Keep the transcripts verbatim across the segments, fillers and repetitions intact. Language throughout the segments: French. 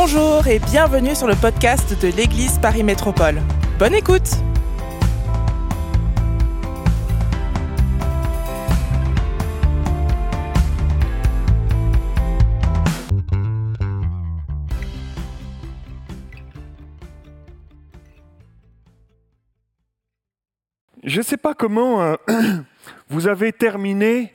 Bonjour et bienvenue sur le podcast de l'Église Paris Métropole. Bonne écoute! Je ne sais pas comment euh, vous avez terminé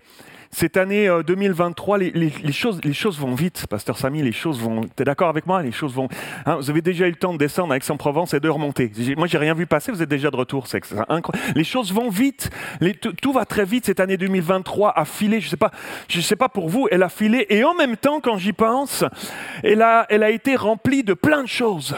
cette année euh, deux mille vingt-trois. Les, les, les, choses, les choses vont vite, Pasteur Samy, les choses vont... T'es d'accord avec moi? Les choses vont... Hein, vous avez déjà eu le temps de descendre à Aix-en-Provence et de remonter. Moi, je n'ai rien vu passer, vous êtes déjà de retour. C'est incroyable. Les choses vont vite. Les, tout va très vite. Cette année deux mille vingt-trois a filé, je ne sais pas, je sais pas pour vous, elle a filé. Et en même temps, quand j'y pense, elle a, elle a été remplie de plein de choses.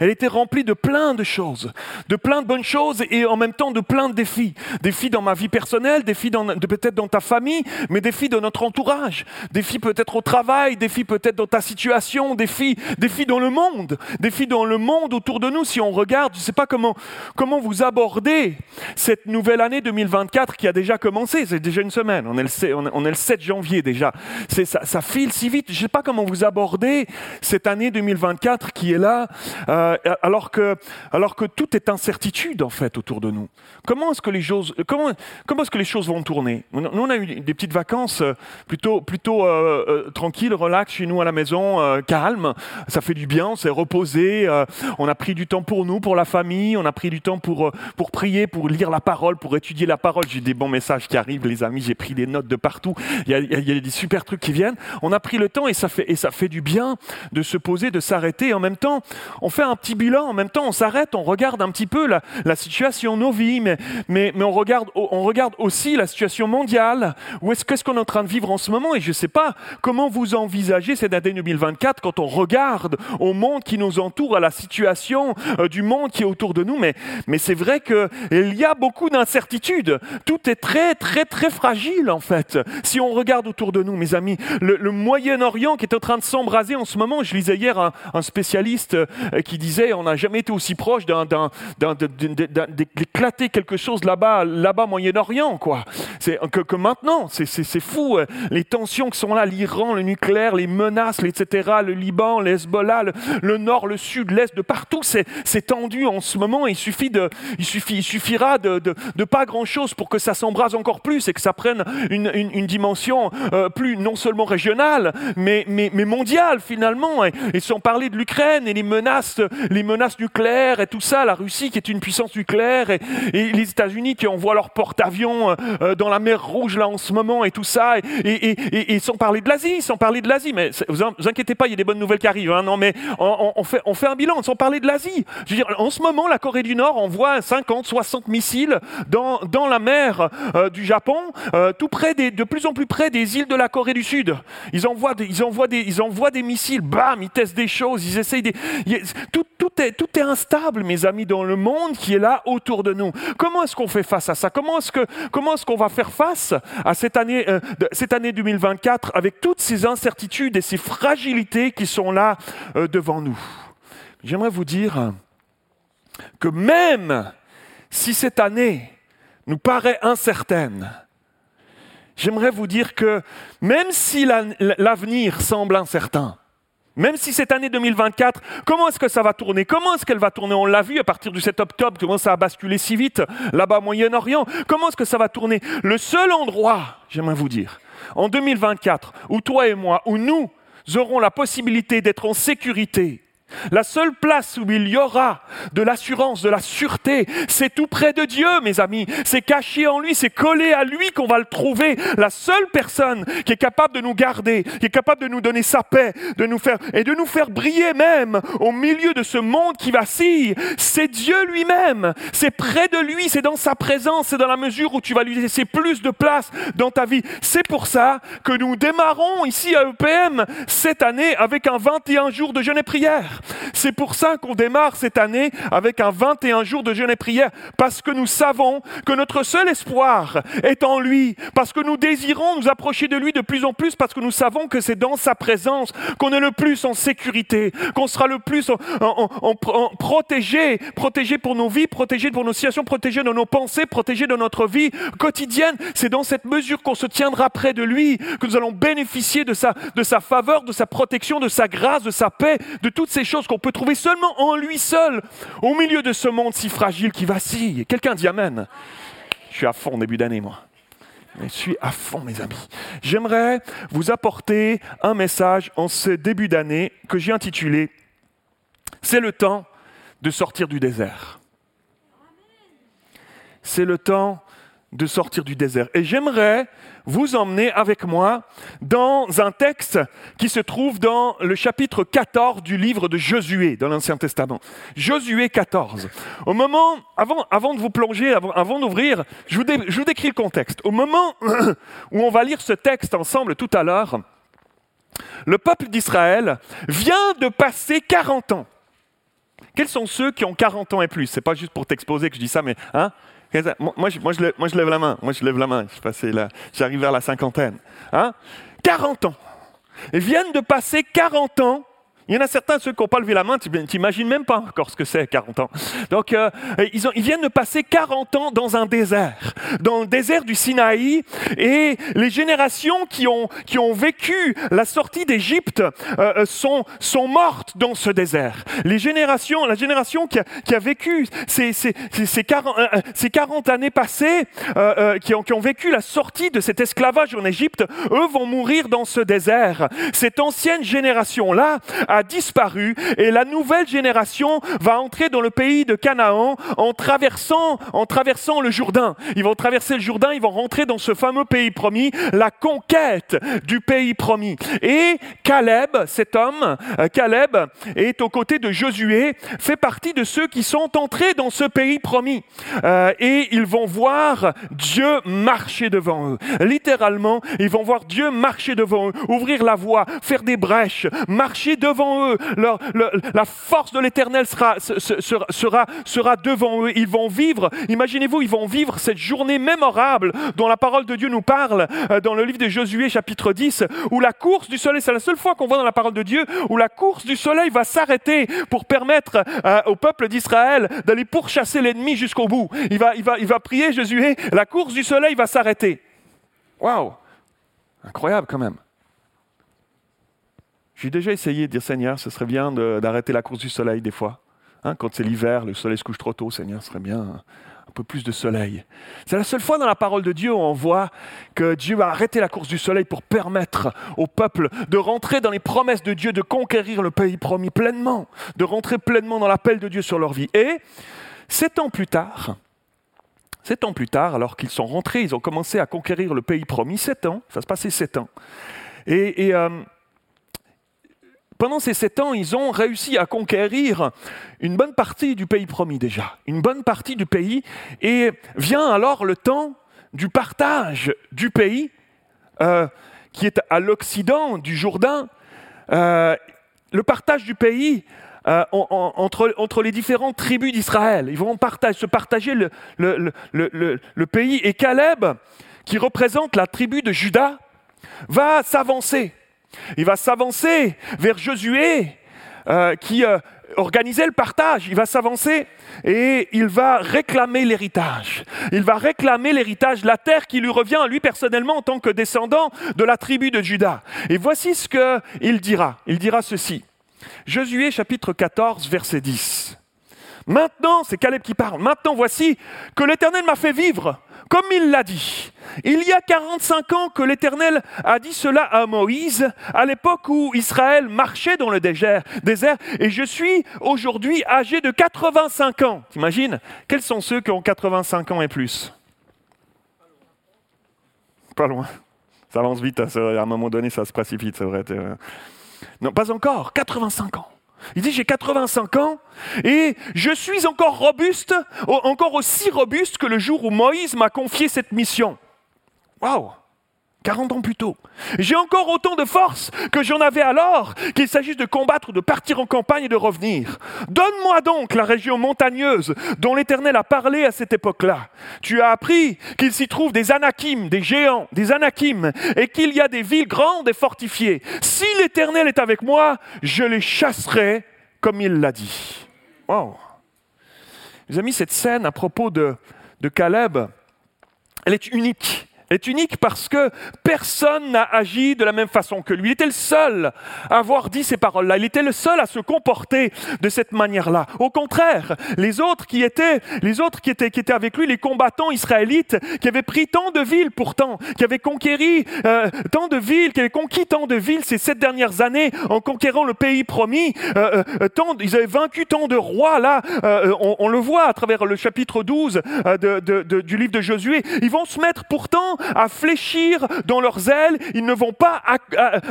Elle était remplie de plein de choses, de plein de bonnes choses et en même temps de plein de défis. Défis dans ma vie personnelle, défis dans, de, peut-être dans ta famille, mais défis dans notre entourage, défis peut-être au travail, défis peut-être dans ta situation, défis, défis dans le monde, défis dans le monde autour de nous. Si on regarde, je ne sais pas comment, comment vous abordez cette nouvelle année deux mille vingt-quatre qui a déjà commencé, c'est déjà une semaine, on est le, on est le sept janvier déjà. C'est, ça, ça file si vite, je ne sais pas comment vous abordez cette année deux mille vingt-quatre qui est là... Euh, alors, que, alors que tout est incertitude en fait autour de nous. Comment est-ce que les choses, comment, comment est-ce que les choses vont tourner? Nous on a eu des petites vacances plutôt, plutôt euh, euh, tranquilles, relax chez nous à la maison, euh, calme. Ça fait du bien, on s'est reposé, euh, on a pris du temps pour nous, pour la famille, on a pris du temps pour, pour prier, pour lire la parole, pour étudier la parole. J'ai des bons messages qui arrivent les amis, j'ai pris des notes de partout, il y a, il y a des super trucs qui viennent. On a pris le temps et ça fait, et ça fait du bien de se poser, de s'arrêter et en même temps on fait un petit bilan, en même temps on s'arrête, on regarde un petit peu la, la situation, nos vies, mais, mais, mais on, regarde, on regarde aussi la situation mondiale, où est-ce, qu'est-ce qu'on est en train de vivre en ce moment, et je ne sais pas comment vous envisagez cette année deux mille vingt-quatre quand on regarde au monde qui nous entoure, à la situation euh, du monde qui est autour de nous, mais, mais c'est vrai qu'il y a beaucoup d'incertitudes, tout est très très très fragile en fait, si on regarde autour de nous mes amis, le, le Moyen-Orient qui est en train de s'embraser en ce moment, je lisais hier un, un spécialiste euh, qui disait on n'a jamais été aussi proche d'un, d'un, d'un, d'un, d'un, d'un, d'éclater quelque chose là-bas, là-bas Moyen-Orient quoi. C'est que, que maintenant, c'est, c'est, c'est fou les tensions qui sont là, l'Iran, le nucléaire, les menaces, et cetera. Le Liban, l'Hezbollah, le, le Nord, le Sud, l'Est, de partout, c'est, c'est tendu en ce moment. Il suffit de, il suffit, il suffira de, de, de pas grand-chose pour que ça s'embrase encore plus et que ça prenne une, une, une dimension euh, plus non seulement régionale, mais, mais, mais mondiale finalement. Et, et sans parler de l'Ukraine et les menaces. Les menaces nucléaires et tout ça, la Russie qui est une puissance nucléaire et, et les États-Unis qui envoient leurs porte-avions euh, dans la mer Rouge là en ce moment et tout ça, et, et, et, et sans parler de l'Asie, sans parler de l'Asie, mais vous, in, vous inquiétez pas, il y a des bonnes nouvelles qui arrivent, hein, non mais on, on, fait, on fait un bilan, sans parler de l'Asie. Je veux dire, en ce moment, la Corée du Nord envoie cinquante, soixante missiles dans, dans la mer euh, du Japon, euh, tout près des, de plus en plus près des îles de la Corée du Sud. Ils envoient des, ils envoient des, ils envoient des missiles, bam, ils testent des choses, ils essayent des... Ils, Tout, tout, est, tout est instable, mes amis, dans le monde qui est là autour de nous. Comment est-ce qu'on fait face à ça? Comment est-ce que, comment est-ce qu'on va faire face à cette année, euh, de, cette année deux mille vingt-quatre avec toutes ces incertitudes et ces fragilités qui sont là euh, devant nous? J'aimerais vous dire que même si cette année nous paraît incertaine, j'aimerais vous dire que même si la, l'avenir semble incertain, même si cette année deux mille vingt-quatre, comment est-ce que ça va tourner? Comment est-ce qu'elle va tourner? On l'a vu à partir du sept octobre, comment ça a basculé si vite là-bas au Moyen-Orient. Comment est-ce que ça va tourner? Le seul endroit, j'aimerais vous dire, en deux mille vingt-quatre, où toi et moi, où nous aurons la possibilité d'être en sécurité, la seule place où il y aura de l'assurance, de la sûreté, c'est tout près de Dieu, mes amis. C'est caché en lui, c'est collé à lui qu'on va le trouver. La seule personne qui est capable de nous garder, qui est capable de nous donner sa paix, de nous faire, et de nous faire briller même au milieu de ce monde qui vacille, c'est Dieu lui-même. C'est près de lui, c'est dans sa présence, c'est dans la mesure où tu vas lui laisser plus de place dans ta vie. C'est pour ça que nous démarrons ici à E P M cette année avec un vingt et un jours de jeûne et prière. C'est pour ça qu'on démarre cette année avec un vingt et un jours de jeûne et prière, parce que nous savons que notre seul espoir est en lui, parce que nous désirons nous approcher de lui de plus en plus, parce que nous savons que c'est dans sa présence qu'on est le plus en sécurité, qu'on sera le plus en, en, en, en protégé, protégé pour nos vies, protégé pour nos situations, protégé de nos pensées, protégé de notre vie quotidienne. C'est dans cette mesure qu'on se tiendra près de lui, que nous allons bénéficier de sa, de sa faveur, de sa protection, de sa grâce, de sa paix, de toutes ces choses qu'on peut trouver seulement en lui seul, au milieu de ce monde si fragile qui vacille. Quelqu'un dit amen. Je suis à fond début d'année, moi. Je suis à fond, mes amis. J'aimerais vous apporter un message en ce début d'année que j'ai intitulé « C'est le temps de sortir du désert ». C'est le temps de sortir du désert. Et j'aimerais vous emmener avec moi dans un texte qui se trouve dans le chapitre quatorze du livre de Josué, dans l'Ancien Testament. Josué quatorze. Au moment, avant, avant de vous plonger, avant, avant d'ouvrir, je vous, dé, je vous décris le contexte. Au moment où on va lire ce texte ensemble tout à l'heure, le peuple d'Israël vient de passer quarante ans. Quels sont ceux qui ont quarante ans et plus ? C'est pas juste pour t'exposer que je dis ça, mais... hein ? Moi je, moi, je, moi, je lève la main, moi, je lève la main, je passais la, j'arrive vers la cinquantaine. Hein? quarante ans. Ils viennent de passer quarante ans. Il y en a certains, ceux qui n'ont pas levé la main, tu n'imagines même pas encore ce que c'est, quarante ans. Donc, euh, ils, ont, ils viennent de passer quarante ans dans un désert, dans le désert du Sinaï. Et les générations qui ont, qui ont vécu la sortie d'Égypte euh, sont, sont mortes dans ce désert. Les générations, la génération qui a, qui a vécu ces, ces, ces, quarante, euh, ces quarante années passées, euh, euh, qui, ont, qui ont vécu la sortie de cet esclavage en Égypte, eux vont mourir dans ce désert. Cette ancienne génération-là a disparu et la nouvelle génération va entrer dans le pays de Canaan en traversant, en traversant le Jourdain. Ils vont traverser le Jourdain, ils vont rentrer dans ce fameux pays promis, la conquête du pays promis. Et Caleb, cet homme, Caleb est aux côtés de Josué, fait partie de ceux qui sont entrés dans ce pays promis. Euh, et ils vont voir Dieu marcher devant eux. Littéralement, ils vont voir Dieu marcher devant eux, ouvrir la voie, faire des brèches, marcher devant devant eux, leur, leur, la force de l'Éternel sera, sera, sera, sera devant eux. Ils vont vivre, imaginez-vous, ils vont vivre cette journée mémorable dont la parole de Dieu nous parle euh, dans le livre de Josué, chapitre dix, où la course du soleil, c'est la seule fois qu'on voit dans la parole de Dieu, où la course du soleil va s'arrêter pour permettre euh, au peuple d'Israël d'aller pourchasser l'ennemi jusqu'au bout. Il va, il va, il va prier Josué, la course du soleil va s'arrêter. Waouh, incroyable quand même. J'ai déjà essayé de dire « Seigneur, ce serait bien de, d'arrêter la course du soleil des fois. Hein, quand c'est l'hiver, le soleil se couche trop tôt, Seigneur, ce serait bien un peu plus de soleil. » C'est la seule fois dans la parole de Dieu où on voit que Dieu a arrêté la course du soleil pour permettre au peuple de rentrer dans les promesses de Dieu, de conquérir le pays promis pleinement, de rentrer pleinement dans l'appel de Dieu sur leur vie. Et sept ans plus tard, sept ans plus tard, alors qu'ils sont rentrés, ils ont commencé à conquérir le pays promis, sept ans, ça se passait sept ans. Et... et euh, pendant ces sept ans, ils ont réussi à conquérir une bonne partie du pays promis déjà, une bonne partie du pays. Et vient alors le temps du partage du pays, euh, qui est à l'occident du Jourdain. Euh, le partage du pays euh, en, en, entre, entre les différentes tribus d'Israël. Ils vont partage, se partager le, le, le, le, le pays. Et Caleb, qui représente la tribu de Juda, va s'avancer. Il va s'avancer vers Josué euh, qui euh, organisait le partage. Il va s'avancer et il va réclamer l'héritage. Il va réclamer l'héritage, la terre qui lui revient à lui personnellement en tant que descendant de la tribu de Juda. Et voici ce qu'il dira. Il dira ceci. Josué chapitre quatorze, verset dix. Maintenant, c'est Caleb qui parle. Maintenant, voici que l'Éternel m'a fait vivre, comme il l'a dit. Il y a quarante-cinq ans que l'Éternel a dit cela à Moïse, à l'époque où Israël marchait dans le désert, et je suis aujourd'hui âgé de quatre-vingt-cinq ans. T'imagines ? Quels sont ceux qui ont quatre-vingt-cinq ans et plus ? Pas loin. Ça avance vite, à un moment donné, ça se précipite, c'est vrai. Non, pas encore, quatre-vingt-cinq ans. Il dit, j'ai quatre-vingt-cinq ans et je suis encore robuste, encore aussi robuste que le jour où Moïse m'a confié cette mission. Waouh, quarante ans plus tôt. J'ai encore autant de force que j'en avais alors, qu'il s'agisse de combattre ou de partir en campagne et de revenir. Donne-moi donc la région montagneuse dont l'Éternel a parlé à cette époque-là. Tu as appris qu'il s'y trouve des Anakim, des géants, des Anakim, et qu'il y a des villes grandes et fortifiées. Si l'Éternel est avec moi, je les chasserai comme il l'a dit. » Wow. Mes amis, cette scène à propos de, de Caleb, elle est unique. Elle est unique parce que personne n'a agi de la même façon que lui. Il était le seul à avoir dit ces paroles-là. Il était le seul à se comporter de cette manière-là. Au contraire, les autres qui étaient, les autres qui étaient, qui étaient avec lui, les combattants israélites, qui avaient pris tant de villes pourtant, qui avaient conquéri euh, tant de villes, qui avaient conquis tant de villes ces sept dernières années en conquérant le pays promis, euh, euh, tant, ils avaient vaincu tant de rois là. Euh, on, on le voit à travers le chapitre douze euh, de, de, de, du livre de Josué. Ils vont se mettre pourtant à fléchir dans leurs ailes, ils ne vont pas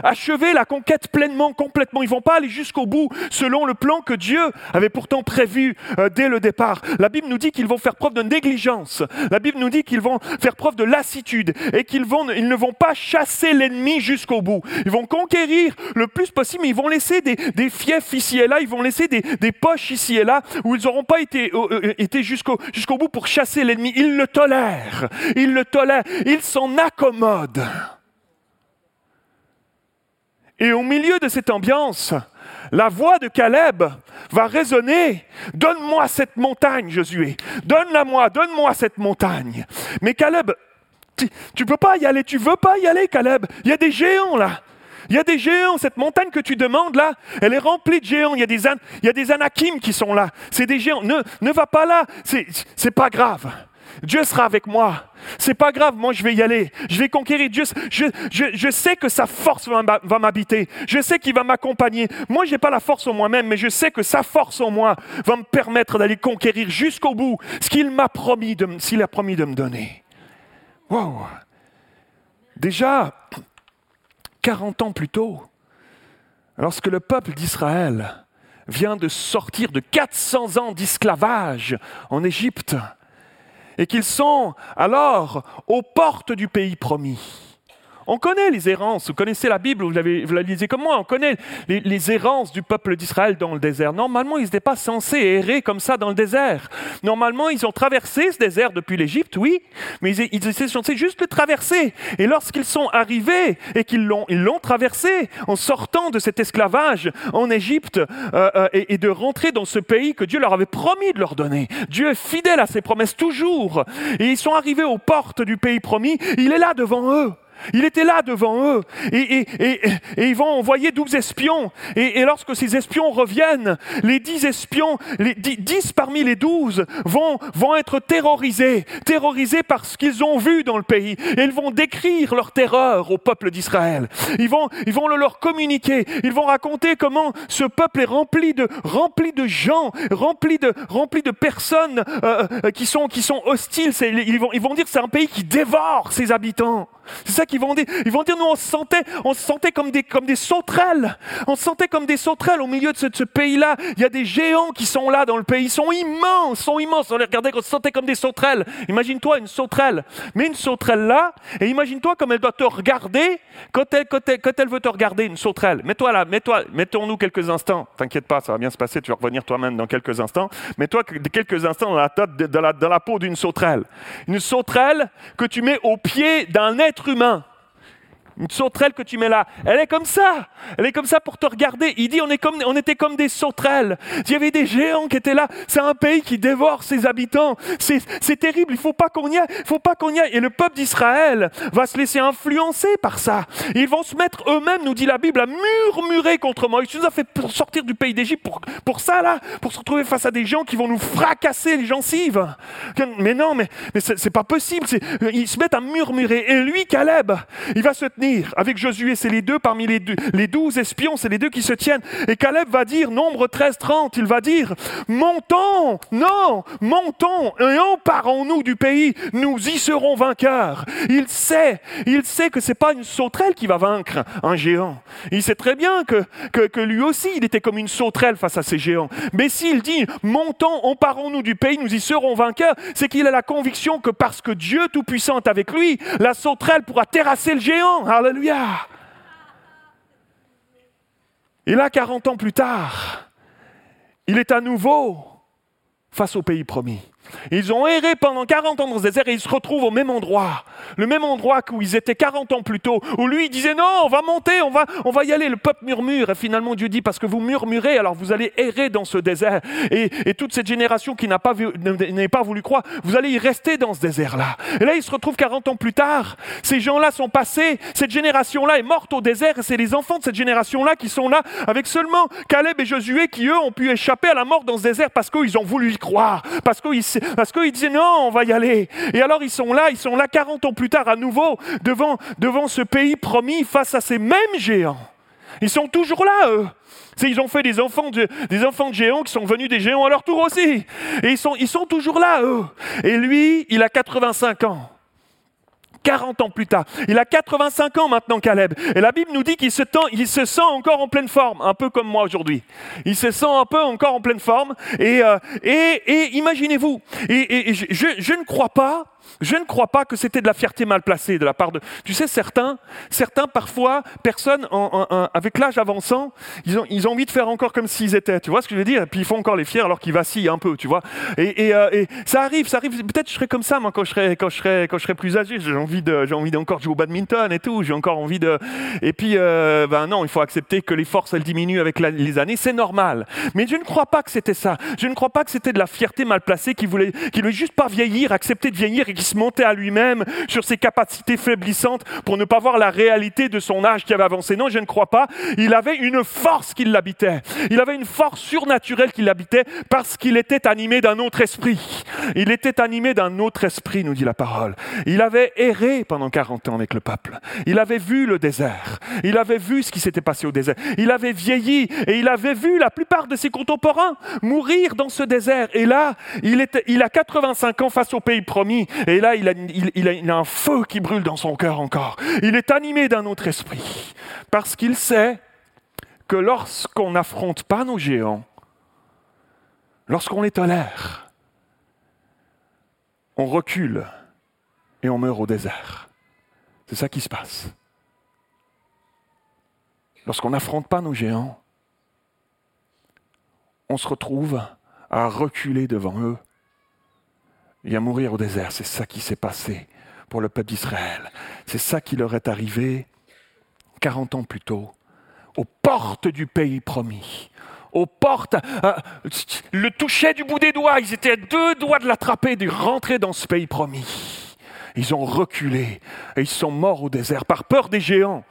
achever la conquête pleinement, complètement. Ils ne vont pas aller jusqu'au bout, selon le plan que Dieu avait pourtant prévu euh, dès le départ. La Bible nous dit qu'ils vont faire preuve de négligence. La Bible nous dit qu'ils vont faire preuve de lassitude et qu'ils vont, ils ne vont pas chasser l'ennemi jusqu'au bout. Ils vont conquérir le plus possible, mais ils vont laisser des, des fiefs ici et là, ils vont laisser des, des poches ici et là, où ils n'auront pas été, euh, été jusqu'au, jusqu'au bout pour chasser l'ennemi. Ils le tolèrent. Ils le tolèrent. Ils s'en accommodent. Et au milieu de cette ambiance, la voix de Caleb va résonner « Donne-moi cette montagne, Josué. Donne-la-moi, donne-moi cette montagne. » Mais Caleb, tu ne peux pas y aller, tu ne veux pas y aller, Caleb. Il y a des géants là. Il y a des géants, cette montagne que tu demandes là, elle est remplie de géants, il y a des, an- il y a des anakim qui sont là, c'est des géants. Ne, ne va pas là, c'est, c'est pas grave. Dieu sera avec moi. C'est pas grave, moi je vais y aller. Je vais conquérir Dieu. Je, je, je sais que sa force va m'habiter. Je sais qu'il va m'accompagner. Moi, j'ai pas la force en moi-même, mais je sais que sa force en moi va me permettre d'aller conquérir jusqu'au bout ce qu'il m'a promis, de, s'il a promis de me donner. Wow! Déjà, quarante ans plus tôt, lorsque le peuple d'Israël vient de sortir de quatre cents ans d'esclavage en Égypte, et qu'ils sont alors aux portes du pays promis. On connaît les errances, vous connaissez la Bible, vous, l'avez, vous la lisez comme moi, on connaît les, les errances du peuple d'Israël dans le désert. Normalement, ils n'étaient pas censés errer comme ça dans le désert. Normalement, ils ont traversé ce désert depuis l'Égypte, oui, mais ils, ils étaient censés juste le traverser. Et lorsqu'ils sont arrivés et qu'ils l'ont, ils l'ont traversé, en sortant de cet esclavage en Égypte euh, euh, et, et de rentrer dans ce pays que Dieu leur avait promis de leur donner. Dieu est fidèle à ses promesses toujours. Et ils sont arrivés aux portes du pays promis, il est là devant eux. Il était là devant eux, et, et, et, et ils vont envoyer douze espions, et, et lorsque ces espions reviennent, les dix espions, les dix parmi les douze vont, vont être terrorisés, terrorisés par ce qu'ils ont vu dans le pays, et ils vont décrire leur terreur au peuple d'Israël, ils vont, ils vont le leur communiquer, ils vont raconter comment ce peuple est rempli de, rempli de gens, rempli de, rempli de personnes euh, qui sont, qui sont hostiles, c'est, ils, vont, ils vont dire que c'est un pays qui dévore ses habitants. C'est ça qu'ils vont dire. Ils vont dire, nous, on se sentait, on se sentait comme, des, comme des sauterelles. On se sentait comme des sauterelles au milieu de ce, de ce pays-là. Il y a des géants qui sont là dans le pays. Ils sont immenses, sont immenses. On les regardait, on se sentait comme des sauterelles. Imagine-toi une sauterelle. Mais une sauterelle là, et imagine-toi comme elle doit te regarder quand elle, quand elle, quand elle veut te regarder, une sauterelle. Mets-toi là, mets-toi, mettons-nous quelques instants. T'inquiète pas, ça va bien se passer, tu vas revenir toi-même dans quelques instants. Mets-toi quelques instants dans la, dans la, dans la peau d'une sauterelle. Une sauterelle que tu mets au pied d'un être humain. Une sauterelle que tu mets là, elle est comme ça, elle est comme ça pour te regarder. Il dit on, est comme, on était comme des sauterelles, il y avait des géants qui étaient là, c'est un pays qui dévore ses habitants, c'est, c'est terrible, il ne faut pas qu'on y aille, il faut pas qu'on y aille. Et le peuple d'Israël va se laisser influencer par ça, ils vont se mettre eux-mêmes, nous dit la Bible, à murmurer contre Moïse. Tu nous as fait sortir du pays d'Égypte pour, pour ça là, pour se retrouver face à des gens qui vont nous fracasser les gencives, mais non, mais, mais c'est, c'est pas possible, c'est, ils se mettent à murmurer. Et lui Caleb, il va se tenir tenir. Avec Josué, c'est les deux parmi les, deux, les douze espions, c'est les deux qui se tiennent. Et Caleb va dire, Nombre treize, trente, il va dire, montons, non, montons et emparons-nous du pays, nous y serons vainqueurs. Il sait, il sait que ce n'est pas une sauterelle qui va vaincre un géant. Il sait très bien que, que, que lui aussi, il était comme une sauterelle face à ces géants. Mais s'il dit, montons, emparons-nous du pays, nous y serons vainqueurs, c'est qu'il a la conviction que parce que Dieu Tout-Puissant est avec lui, la sauterelle pourra terrasser le géant. Alléluia! Et là, quarante ans plus tard, il est à nouveau face au pays promis. Ils ont erré pendant quarante ans dans ce désert et ils se retrouvent au même endroit. Le même endroit où ils étaient quarante ans plus tôt, où lui il disait « Non, on va monter, on va, on va y aller. » Le peuple murmure et finalement Dieu dit « Parce que vous murmurez, alors vous allez errer dans ce désert. » Et, et toute cette génération qui n'a pas, vu, n'a pas voulu croire, vous allez y rester dans ce désert-là. Et là, ils se retrouvent quarante ans plus tard. Ces gens-là sont passés, cette génération-là est morte au désert et c'est les enfants de cette génération-là qui sont là avec seulement Caleb et Josué qui, eux, ont pu échapper à la mort dans ce désert parce qu'ils ont voulu y croire, parce qu'ils Parce qu'ils disaient non, on va y aller. Et alors ils sont là, ils sont là quarante ans plus tard à nouveau, devant, devant ce pays promis, face à ces mêmes géants. Ils sont toujours là, eux. C'est, ils ont fait des enfants, de, des enfants de géants qui sont venus des géants à leur tour aussi. Et ils sont, ils sont toujours là, eux. Et lui, il a quatre-vingt-cinq ans. quarante ans plus tard. Il a quatre-vingt-cinq ans maintenant, Caleb. Et la Bible nous dit qu'il se, tend, il se sent encore en pleine forme, un peu comme moi aujourd'hui. Il se sent un peu encore en pleine forme. Et, euh, et, et imaginez-vous, et, et, et je, je, je ne crois pas, je ne crois pas que c'était de la fierté mal placée de la part de... Tu sais, certains, certains parfois, personnes en, en, en, avec l'âge avançant, ils ont, ils ont envie de faire encore comme s'ils étaient, tu vois ce que je veux dire? Et puis ils font encore les fiers alors qu'ils vacillent un peu, tu vois. Et, et, euh, et ça arrive, ça arrive. Peut-être je serais comme ça, moi, quand je serais, quand je serais, quand je serais plus âgé. J'ai envie, de, j'ai envie d'encore jouer au badminton et tout. J'ai encore envie de... Et puis, euh, ben non, il faut accepter que les forces, elles diminuent avec la, les années. C'est normal. Mais je ne crois pas que c'était ça. Je ne crois pas que c'était de la fierté mal placée qui voulait, qui voulait juste pas vieillir, accepter de vieillir et qui se montait à lui-même sur ses capacités faiblissantes pour ne pas voir la réalité de son âge qui avait avancé. Non, je ne crois pas. Il avait une force qui l'habitait. Il avait une force surnaturelle qui l'habitait parce qu'il était animé d'un autre esprit. Il était animé d'un autre esprit, nous dit la parole. Il avait erré pendant quarante ans avec le peuple. Il avait vu le désert. Il avait vu ce qui s'était passé au désert. Il avait vieilli et il avait vu la plupart de ses contemporains mourir dans ce désert. Et là, il, était, il a quatre-vingt-cinq ans face au pays promis. Et là, il a, il, il, a, il a un feu qui brûle dans son cœur encore. Il est animé d'un autre esprit. Parce qu'il sait que lorsqu'on n'affronte pas nos géants, lorsqu'on les tolère, on recule et on meurt au désert. C'est ça qui se passe. Lorsqu'on n'affronte pas nos géants, on se retrouve à reculer devant eux. Et à mourir au désert, c'est ça qui s'est passé pour le peuple d'Israël. C'est ça qui leur est arrivé quarante ans plus tôt, aux portes du pays promis. Aux portes, euh, le touchaient du bout des doigts, ils étaient à deux doigts de l'attraper, de rentrer dans ce pays promis. Ils ont reculé et ils sont morts au désert par peur des géants.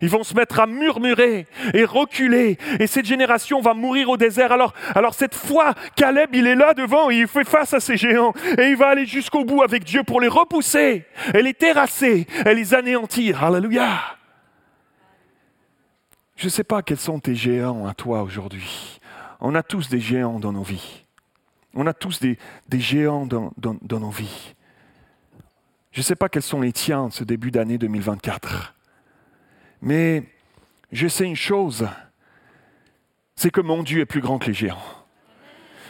Ils vont se mettre à murmurer et reculer. Et cette génération va mourir au désert. Alors, alors cette fois, Caleb, il est là devant et il fait face à ces géants. Et il va aller jusqu'au bout avec Dieu pour les repousser, et les terrasser, et les anéantir. Alléluia. Je ne sais pas quels sont tes géants à toi aujourd'hui. On a tous des géants dans nos vies. On a tous des, des géants dans, dans, dans nos vies. Je ne sais pas quels sont les tiens de ce début d'année deux mille vingt-quatre. Mais je sais une chose, c'est que mon Dieu est plus grand que les géants.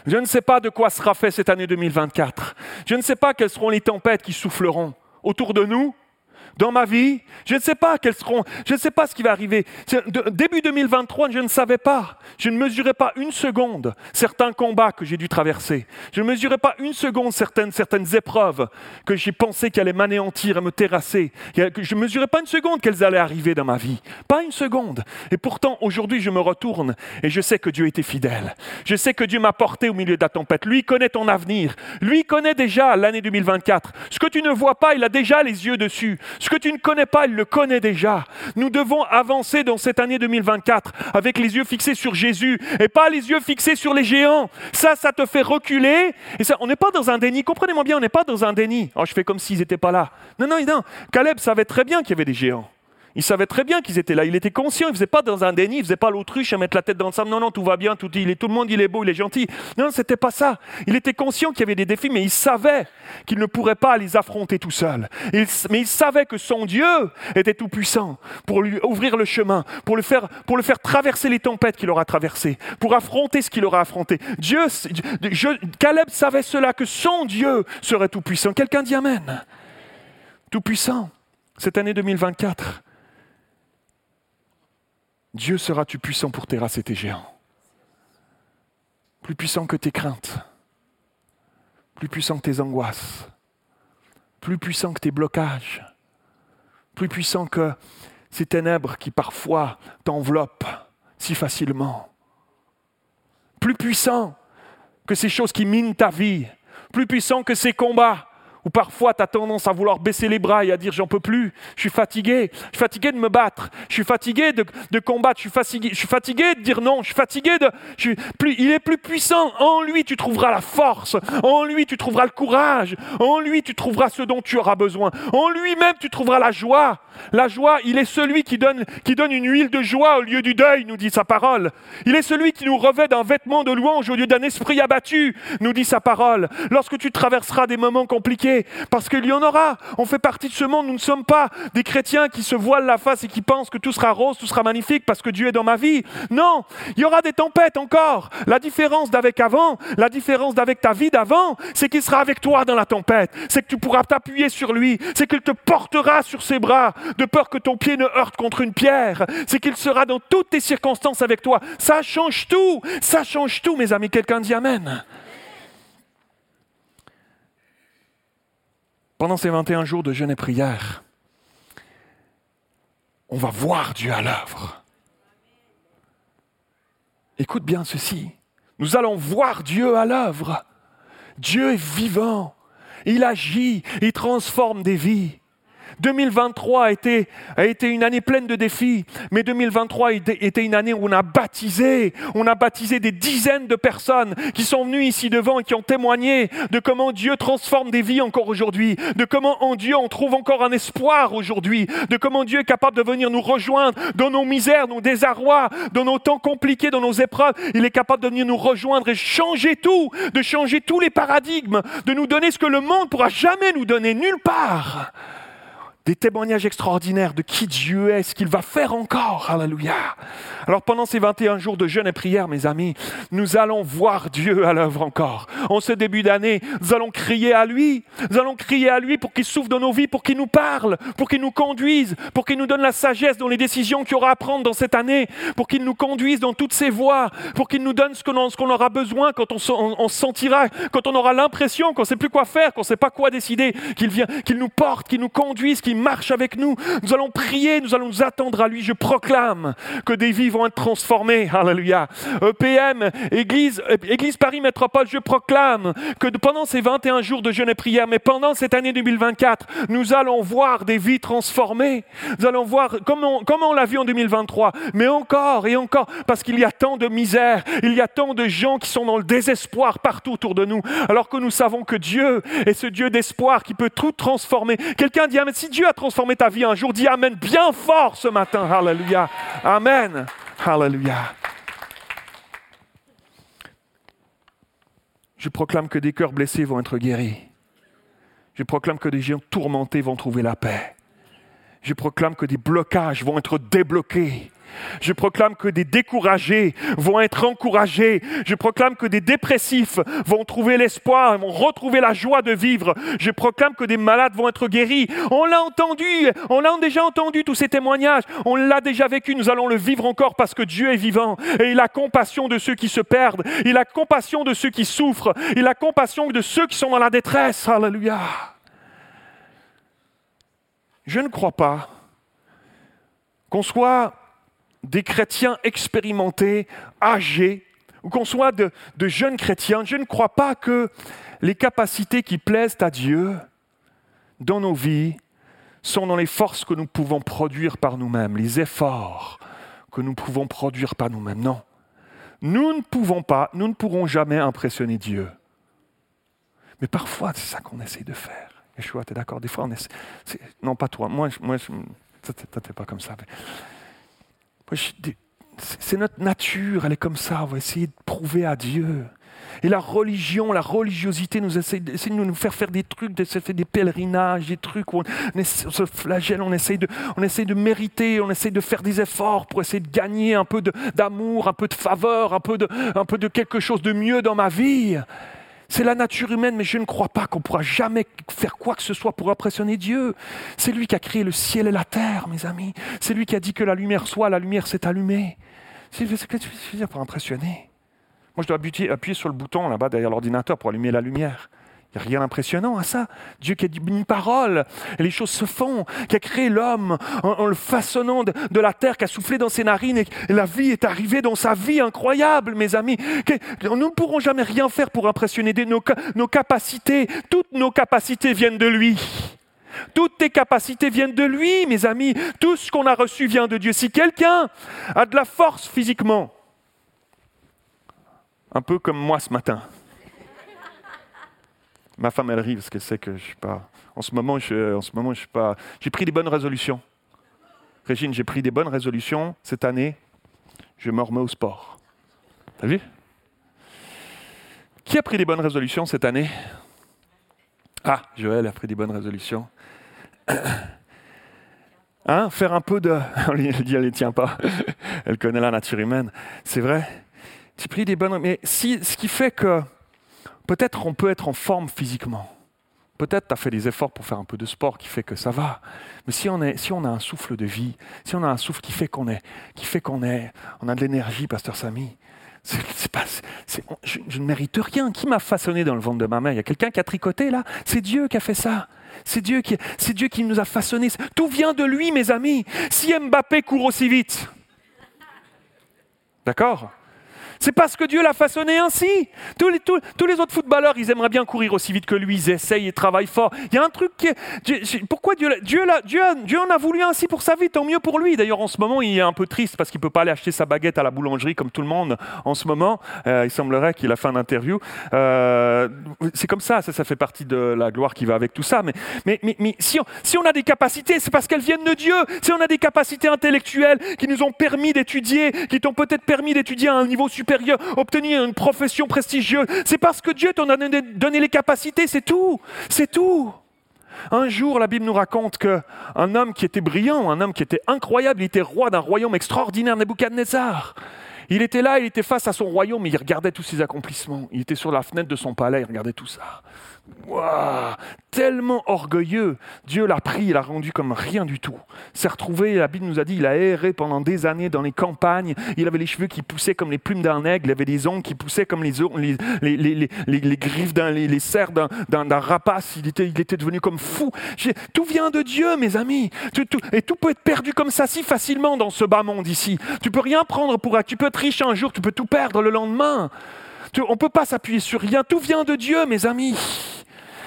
Je ne sais pas de quoi sera fait cette année deux mille vingt-quatre. Je ne sais pas quelles seront les tempêtes qui souffleront autour de nous, dans ma vie. Je ne sais pas quelles seront, je ne sais pas ce qui va arriver. Début deux mille vingt-trois, je ne savais pas. Je ne mesurais pas une seconde certains combats que j'ai dû traverser. Je ne mesurais pas une seconde certaines, certaines épreuves que j'ai pensé qu'elles allaient m'anéantir et me terrasser. Je ne mesurais pas une seconde qu'elles allaient arriver dans ma vie. Pas une seconde. Et pourtant, aujourd'hui, je me retourne et je sais que Dieu était fidèle. Je sais que Dieu m'a porté au milieu de la tempête. Lui connaît ton avenir. Lui connaît déjà l'année deux mille vingt-quatre. Ce que tu ne vois pas, il a déjà les yeux dessus. Ce que tu ne connais pas, il le connaît déjà. Nous devons avancer dans cette année deux mille vingt-quatre avec les yeux fixés sur Jésus et pas les yeux fixés sur les géants. Ça, ça te fait reculer. Et ça, on n'est pas dans un déni. Comprenez-moi bien, on n'est pas dans un déni. Oh, je fais comme s'ils n'étaient pas là. Non, non, non. Caleb savait très bien qu'il y avait des géants. Il savait très bien qu'ils étaient là. Il était conscient. Il ne faisait pas dans un déni. Il ne faisait pas l'autruche à mettre la tête dans le sable. Non, non, tout va bien. Tout, il est, tout le monde, il est beau, il est gentil. Non, ce n'était pas ça. Il était conscient qu'il y avait des défis, mais il savait qu'il ne pourrait pas les affronter tout seul. Il, mais il savait que son Dieu était tout-puissant pour lui ouvrir le chemin, pour le faire, pour le faire traverser les tempêtes qu'il aura traversées, pour affronter ce qu'il aura affronté. Dieu, je, Caleb savait cela, que son Dieu serait tout-puissant. Quelqu'un dit Amen. Tout-puissant. Cette année deux mille vingt-quatre, Dieu sera tout puissant pour terrasser tes géants. Plus puissant que tes craintes, plus puissant que tes angoisses, plus puissant que tes blocages, plus puissant que ces ténèbres qui parfois t'enveloppent si facilement, plus puissant que ces choses qui minent ta vie, plus puissant que ces combats où parfois tu as tendance à vouloir baisser les bras et à dire « j'en peux plus, je suis fatigué, je suis fatigué de me battre, je suis fatigué de, de combattre, je suis fatigué, je suis fatigué de dire non, je suis fatigué de... Je suis plus, il est plus puissant, en lui tu trouveras la force, en lui tu trouveras le courage, en lui tu trouveras ce dont tu auras besoin, en lui-même tu trouveras la joie. La joie, il est celui qui donne, qui donne une huile de joie au lieu du deuil, nous dit sa parole. Il est celui qui nous revêt d'un vêtement de louange au lieu d'un esprit abattu, nous dit sa parole. Lorsque tu traverseras des moments compliqués, parce qu'il y en aura. On fait partie de ce monde. Nous ne sommes pas des chrétiens qui se voilent la face et qui pensent que tout sera rose, tout sera magnifique parce que Dieu est dans ma vie. Non, il y aura des tempêtes encore. La différence d'avec avant, la différence d'avec ta vie d'avant, c'est qu'il sera avec toi dans la tempête. C'est que tu pourras t'appuyer sur lui. C'est qu'il te portera sur ses bras de peur que ton pied ne heurte contre une pierre. C'est qu'il sera dans toutes tes circonstances avec toi. Ça change tout. Ça change tout, mes amis. Quelqu'un dit Amen. Pendant ces vingt et un jours de jeûne et prière, on va voir Dieu à l'œuvre. Écoute bien ceci. Nous allons voir Dieu à l'œuvre. Dieu est vivant. Il agit. Il transforme des vies. deux mille vingt-trois a été, a été une année pleine de défis, mais deux mille vingt-trois était une année où on a baptisé, on a baptisé des dizaines de personnes qui sont venues ici devant et qui ont témoigné de comment Dieu transforme des vies encore aujourd'hui, de comment en Dieu on trouve encore un espoir aujourd'hui, de comment Dieu est capable de venir nous rejoindre dans nos misères, nos désarrois, dans nos temps compliqués, dans nos épreuves. Il est capable de venir nous rejoindre et changer tout, de changer tous les paradigmes, de nous donner ce que le monde ne pourra jamais nous donner, nulle part. Des témoignages extraordinaires de qui Dieu est, ce qu'il va faire encore. Alléluia. Alors pendant ces vingt et un jours de jeûne et prière, mes amis, nous allons voir Dieu à l'œuvre encore. En ce début d'année, nous allons crier à lui. Nous allons crier à lui pour qu'il souffle dans nos vies, pour qu'il nous parle, pour qu'il nous conduise, pour qu'il nous donne la sagesse dans les décisions qu'il aura à prendre dans cette année, pour qu'il nous conduise dans toutes ses voies, pour qu'il nous donne ce qu'on aura besoin quand on se on, on sentira, quand on aura l'impression qu'on ne sait plus quoi faire, qu'on ne sait pas quoi décider, qu'il vient, qu'il nous porte, qu'il nous conduise, qu'il marche avec nous. Nous allons prier, nous allons nous attendre à lui. Je proclame que des vies vont être transformées. Alléluia. E P M, Église, Église Paris Métropole, je proclame que pendant ces vingt et un jours de jeûne et prière, mais pendant cette année deux mille vingt-quatre, nous allons voir des vies transformées. Nous allons voir, comme on, comme on l'a vu en deux mille vingt-trois, mais encore et encore, parce qu'il y a tant de misère, il y a tant de gens qui sont dans le désespoir partout autour de nous, alors que nous savons que Dieu est ce Dieu d'espoir qui peut tout transformer. Quelqu'un dit, ah, mais si Dieu a transformé ta vie un jour, dis Amen bien fort ce matin. Hallelujah. Amen. Hallelujah. Je proclame que des cœurs blessés vont être guéris. Je proclame que des gens tourmentés vont trouver la paix. Je proclame que des blocages vont être débloqués. Je proclame que des découragés vont être encouragés. Je proclame que des dépressifs vont trouver l'espoir, vont retrouver la joie de vivre. Je proclame que des malades vont être guéris. On l'a entendu, on l'a déjà entendu tous ces témoignages. On l'a déjà vécu, nous allons le vivre encore parce que Dieu est vivant. Et il a compassion de ceux qui se perdent. Il a compassion de ceux qui souffrent. Il a compassion de ceux qui sont dans la détresse. Alléluia. Je ne crois pas qu'on soit des chrétiens expérimentés, âgés, ou qu'on soit de, de jeunes chrétiens, je ne crois pas que les capacités qui plaisent à Dieu dans nos vies sont dans les forces que nous pouvons produire par nous-mêmes, les efforts que nous pouvons produire par nous-mêmes. Non, nous ne pouvons pas, nous ne pourrons jamais impressionner Dieu. Mais parfois, c'est ça qu'on essaie de faire. Yeshua, tu es d'accord? Des fois, on essaie... C'est... Non, pas toi. Moi, je... Moi, je... toi, t'es pas comme ça. C'est notre nature, elle est comme ça, on va essayer de prouver à Dieu. Et la religion, la religiosité nous essaie de nous faire faire des trucs, d'essayer de faire des pèlerinages, des trucs où on, essaie, on se flagelle, on essaie, de, on essaie de mériter, on essaie de faire des efforts pour essayer de gagner un peu de, d'amour, un peu de faveur, un peu de, un peu de quelque chose de mieux dans ma vie. C'est la nature humaine, mais je ne crois pas qu'on pourra jamais faire quoi que ce soit pour impressionner Dieu. C'est lui qui a créé le ciel et la terre, mes amis. C'est lui qui a dit que la lumière soit, la lumière s'est allumée. C'est ce que tu veux dire pour impressionner. Moi, je dois appuyer, appuyer sur le bouton là-bas derrière l'ordinateur pour allumer la lumière. Il n'y a rien d'impressionnant à ça. Dieu qui a dit une parole, et les choses se font, qui a créé l'homme en, en le façonnant de, de la terre, qui a soufflé dans ses narines, et, et la vie est arrivée dans sa vie incroyable, mes amis. Que, nous ne pourrons jamais rien faire pour impressionner des, nos, nos capacités. Toutes nos capacités viennent de lui. Toutes tes capacités viennent de lui, mes amis. Tout ce qu'on a reçu vient de Dieu. Si quelqu'un a de la force physiquement, un peu comme moi ce matin. Ma femme, elle rit parce qu'elle sait que je suis pas. En ce moment, je, en ce moment, je suis pas. J'ai pris des bonnes résolutions. Régine, j'ai pris des bonnes résolutions cette année. Je me remets au sport. T'as vu ? Qui a pris des bonnes résolutions cette année ? Ah, Joël a pris des bonnes résolutions. Hein ? Faire un peu de. Elle dit, elle les tient pas. Elle connaît la nature humaine. C'est vrai. Tu pries des bonnes... Mais si, ce qui fait que peut-être on peut être en forme physiquement. Peut-être tu as fait des efforts pour faire un peu de sport qui fait que ça va. Mais si on, est, si on a un souffle de vie, si on a un souffle qui fait qu'on est, qui fait qu'on est, on a de l'énergie, Pasteur Samy, c'est, c'est pas, c'est, on, je, je ne mérite rien. Qui m'a façonné dans le ventre de ma mère ? Il y a quelqu'un qui a tricoté là ? C'est Dieu qui a fait ça. C'est Dieu qui, c'est Dieu qui nous a façonnés. Tout vient de lui, mes amis. Si Mbappé court aussi vite, d'accord ? C'est parce que Dieu l'a façonné ainsi. Tous les, tous, tous les autres footballeurs, ils aimeraient bien courir aussi vite que lui. Ils essayent et travaillent fort. Il y a un truc qui est... Dieu, pourquoi Dieu, Dieu, l'a, Dieu, a, Dieu en a voulu ainsi pour sa vie, tant mieux pour lui. D'ailleurs, en ce moment, il est un peu triste parce qu'il ne peut pas aller acheter sa baguette à la boulangerie comme tout le monde en ce moment. Euh, il semblerait qu'il a fait un interview. Euh, c'est comme ça, ça, ça fait partie de la gloire qui va avec tout ça. Mais, mais, mais, mais si, on, si on a des capacités, c'est parce qu'elles viennent de Dieu. Si on a des capacités intellectuelles qui nous ont permis d'étudier, qui t'ont peut-être permis d'étudier à un niveau supérieur, obtenir une profession prestigieuse. C'est parce que Dieu t'en a donné les capacités, c'est tout, c'est tout. Un jour, la Bible nous raconte qu'un homme qui était brillant, un homme qui était incroyable, il était roi d'un royaume extraordinaire, Nebuchadnezzar. Il était là, il était face à son royaume, et il regardait tous ses accomplissements. Il était sur la fenêtre de son palais, il regardait tout ça. Waouh, tellement orgueilleux. Dieu l'a pris, il l'a rendu comme rien du tout. Il s'est retrouvé, la Bible nous a dit, il a erré pendant des années dans les campagnes. Il avait les cheveux qui poussaient comme les plumes d'un aigle, il avait des ongles qui poussaient comme les, les, les, les, les, les, les griffes, d'un, les, les serres d'un, d'un, d'un rapace. Il était, il était devenu comme fou. Tout vient de Dieu, mes amis. Tout, tout, et tout peut être perdu comme ça si facilement dans ce bas monde ici. Tu peux rien prendre pour... Tu peux être riche un jour, tu peux tout perdre le lendemain. On ne peut pas s'appuyer sur rien. Tout vient de Dieu, mes amis.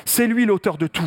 C'est lui l'auteur de tout.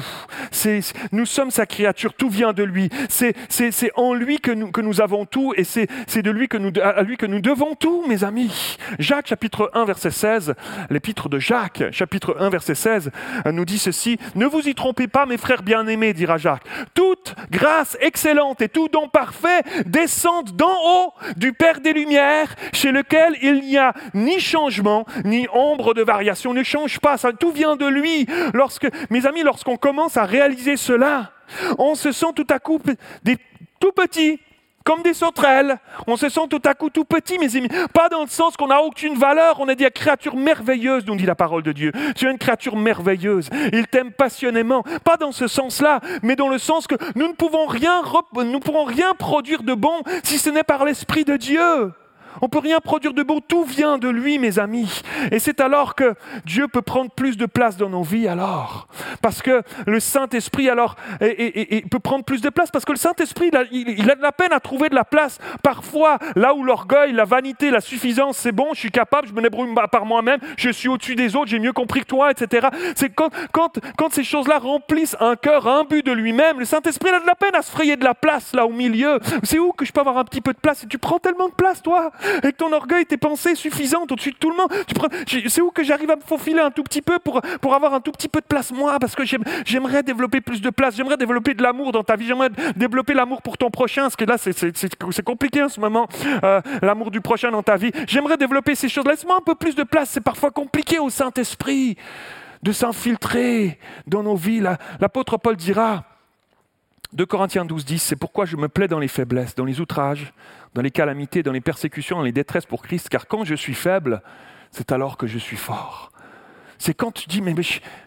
C'est, nous sommes sa créature. Tout vient de lui. C'est, c'est, c'est en lui que nous, que nous avons tout et c'est, c'est de lui que nous, à lui que nous devons tout, mes amis. Jacques, chapitre un, verset seize, l'épître de Jacques, chapitre un, verset seize, nous dit ceci. « Ne vous y trompez pas, mes frères bien-aimés, dira Jacques. Toute grâce excellente et tout don parfait descendent d'en haut du Père des Lumières, chez lequel il n'y a ni changement, ni ombre de variation. Ne change pas, ça, tout vient de lui. » Lorsque Mes amis, lorsqu'on commence à réaliser cela, on se sent tout à coup des tout petits, comme des sauterelles. On se sent tout à coup tout petit, mes amis. Pas dans le sens qu'on n'a aucune valeur. On est des créatures merveilleuses, nous dit la parole de Dieu. Tu es une créature merveilleuse. Il t'aime passionnément. Pas dans ce sens-là, mais dans le sens que nous ne pouvons rien, rep- nous pourrons rien produire de bon si ce n'est par l'Esprit de Dieu. On ne peut rien produire de beau, tout vient de lui, mes amis. Et c'est alors que Dieu peut prendre plus de place dans nos vies, alors. Parce que le Saint-Esprit, alors, est, est, est, peut prendre plus de place, parce que le Saint-Esprit, il a, il, il a de la peine à trouver de la place. Parfois, là où l'orgueil, la vanité, la suffisance, c'est bon, je suis capable, je me débrouille par moi-même, je suis au-dessus des autres, j'ai mieux compris que toi, et cetera. C'est quand, quand, quand ces choses-là remplissent un cœur imbu de lui-même, le Saint-Esprit, il a de la peine à se frayer de la place, là, au milieu. C'est où que je peux avoir un petit peu de place ? Et tu prends tellement de place, toi. Avec ton orgueil, tes pensées suffisantes au-dessus de tout le monde. Tu prends... C'est où que j'arrive à me faufiler un tout petit peu pour, pour avoir un tout petit peu de place, moi, parce que j'aime, j'aimerais développer plus de place, j'aimerais développer de l'amour dans ta vie, j'aimerais développer l'amour pour ton prochain, parce que là, c'est, c'est, c'est, c'est compliqué en ce moment, euh, l'amour du prochain dans ta vie. J'aimerais développer ces choses. Laisse-moi un peu plus de place, c'est parfois compliqué au Saint-Esprit de s'infiltrer dans nos vies. L'apôtre Paul dira, deux Corinthiens douze, dix, c'est pourquoi je me plais dans les faiblesses, dans les outrages, dans les calamités, dans les persécutions, dans les détresses pour Christ, car quand je suis faible, c'est alors que je suis fort. C'est quand tu dis, mais, mais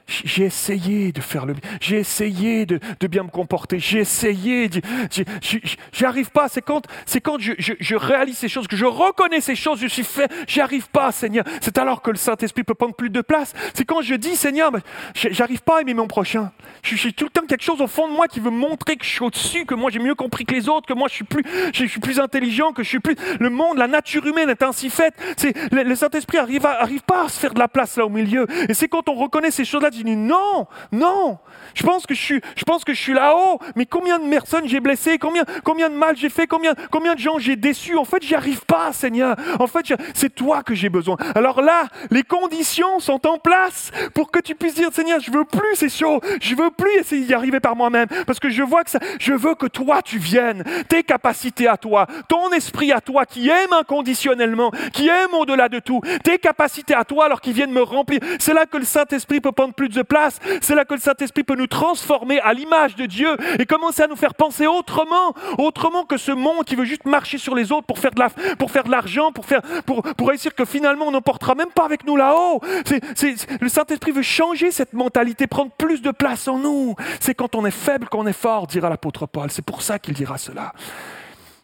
j'ai essayé de faire le bien, j'ai essayé de, de bien me comporter, j'ai essayé, de, j'ai, j'ai, j'arrive pas, c'est quand, c'est quand je, je, je réalise ces choses, que je reconnais ces choses, je suis fait, j'arrive pas, Seigneur. C'est alors que le Saint-Esprit peut prendre plus de place. C'est quand je dis, Seigneur, ben, j'arrive pas à aimer mon prochain. J'ai tout le temps quelque chose au fond de moi qui veut montrer que je suis au-dessus, que moi j'ai mieux compris que les autres, que moi je suis plus, je suis plus intelligent, que je suis plus... Le monde, la nature humaine est ainsi faite. C'est, le, le Saint-Esprit arrive, à, arrive pas à se faire de la place là au milieu. Et c'est quand on reconnaît ces choses-là, je dis non, non, je pense que je suis, je pense que je suis là-haut, mais combien de personnes j'ai blessées, combien, combien de mal j'ai fait, combien, combien de gens j'ai déçus, en fait, j'y arrive pas, Seigneur, en fait, je, c'est toi que j'ai besoin. Alors là, les conditions sont en place pour que tu puisses dire, Seigneur, je veux plus, c'est chaud, je veux plus essayer d'y arriver par moi-même, parce que je vois que ça, je veux que toi, tu viennes, tes capacités à toi, ton esprit à toi, qui aime inconditionnellement, qui aime au-delà de tout, tes capacités à toi, alors qu'ils viennent me remplir. C'est là que le Saint-Esprit peut prendre plus de place. C'est là que le Saint-Esprit peut nous transformer à l'image de Dieu et commencer à nous faire penser autrement, autrement que ce monde qui veut juste marcher sur les autres pour faire de, la, pour faire de l'argent, pour, faire, pour, pour réussir que finalement on n'emportera même pas avec nous là-haut. C'est, c'est, le Saint-Esprit veut changer cette mentalité, prendre plus de place en nous. C'est quand on est faible qu'on est fort, dira l'apôtre Paul. C'est pour ça qu'il dira cela.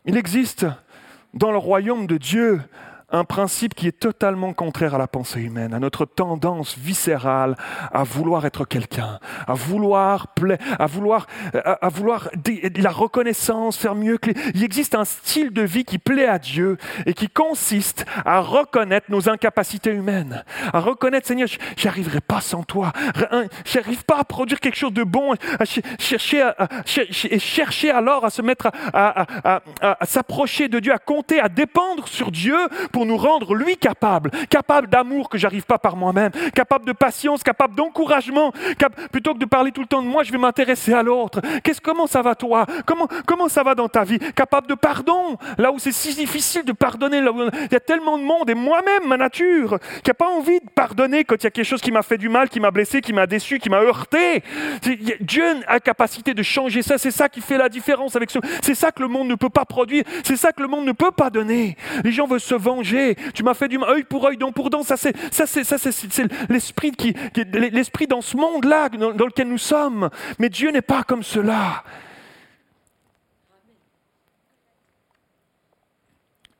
Il existe dans le royaume de Dieu un principe qui est totalement contraire à la pensée humaine, à notre tendance viscérale à vouloir être quelqu'un, à vouloir pla- à vouloir, à, à vouloir d- la reconnaissance, faire mieux que les... Il existe un style de vie qui plaît à Dieu et qui consiste à reconnaître nos incapacités humaines, à reconnaître, Seigneur, j'y arriverai pas sans toi, j'arrive pas à produire quelque chose de bon, à ch- chercher, à, à, ch- chercher alors à se mettre, à, à, à, à, à, à s'approcher de Dieu, à compter, à dépendre sur Dieu pour pour nous rendre, lui, capable, capable d'amour que j'arrive pas par moi-même, capable de patience, capable d'encouragement, cap- plutôt que de parler tout le temps de moi, je vais m'intéresser à l'autre. Qu'est-ce, comment ça va toi ? Comment, comment ça va dans ta vie ? Capable de pardon, là où c'est si difficile de pardonner, là où il y a tellement de monde, et moi-même, ma nature, qui n'a pas envie de pardonner quand il y a quelque chose qui m'a fait du mal, qui m'a blessé, qui m'a déçu, qui m'a heurté. C'est, Dieu a capacité de changer ça, c'est ça qui fait la différence avec ce... C'est ça que le monde ne peut pas produire, c'est ça que le monde ne peut pas donner. Les gens veulent se venger. Tu m'as fait du mal, œil pour œil, dent pour dent. Ça, c'est, ça, c'est, ça, c'est, c'est l'esprit, qui, qui, l'esprit dans ce monde-là dans, dans lequel nous sommes. Mais Dieu n'est pas comme cela.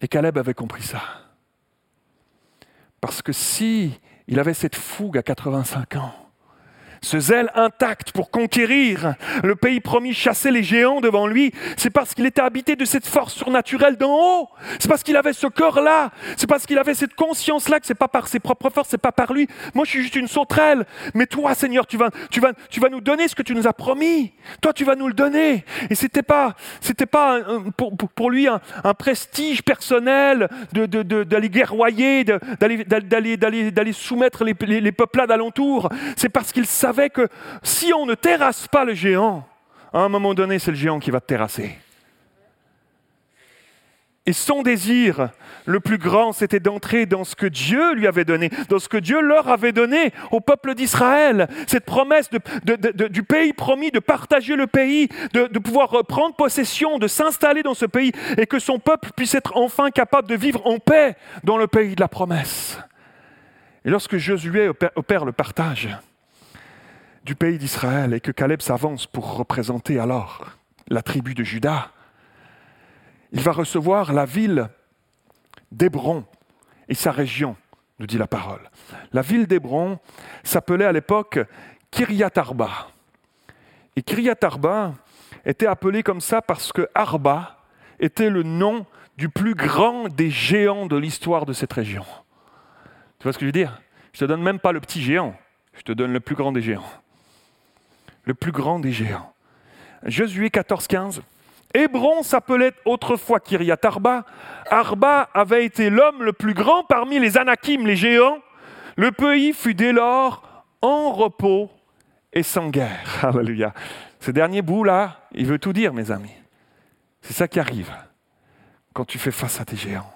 Et Caleb avait compris ça. Parce que si il avait cette fougue à quatre-vingt-cinq ans, ce zèle intact pour conquérir le pays promis, chasser les géants devant lui, c'est parce qu'il était habité de cette force surnaturelle d'en haut. C'est parce qu'il avait ce cœur-là. C'est parce qu'il avait cette conscience-là que c'est pas par ses propres forces, c'est pas par lui. Moi, je suis juste une sauterelle. Mais toi, Seigneur, tu vas, tu vas, tu vas nous donner ce que tu nous as promis. Toi, tu vas nous le donner. Et c'était pas, c'était pas un, pour, pour lui un, un prestige personnel de, de, de, d'aller guerroyer, de, d'aller, d'aller, d'aller, d'aller soumettre les, les, les peuplades alentour. C'est parce qu'il savait savait que si on ne terrasse pas le géant, à un moment donné, c'est le géant qui va te terrasser. Et son désir le plus grand, c'était d'entrer dans ce que Dieu lui avait donné, dans ce que Dieu leur avait donné au peuple d'Israël. Cette promesse de, de, de, de, du pays promis, de partager le pays, de, de pouvoir prendre possession, de s'installer dans ce pays et que son peuple puisse être enfin capable de vivre en paix dans le pays de la promesse. Et lorsque Josué opère, opère le partage du pays d'Israël et que Caleb s'avance pour représenter alors la tribu de Juda, il va recevoir la ville d'Hébron et sa région, nous dit la parole. La ville d'Hébron s'appelait à l'époque Kiriath-Arba. Et Kiriath-Arba était appelée comme ça parce que Arba était le nom du plus grand des géants de l'histoire de cette région. Tu vois ce que je veux dire ? Je ne te donne même pas le petit géant, je te donne le plus grand des géants. Le plus grand des géants. Josué quatorze quinze Hébron s'appelait autrefois Kiriath-Arba. Arba avait été l'homme le plus grand parmi les Anakim, les géants. Le pays fut dès lors en repos et sans guerre. Alléluia. Ce dernier bout-là, il veut tout dire, mes amis. C'est ça qui arrive quand tu fais face à tes géants.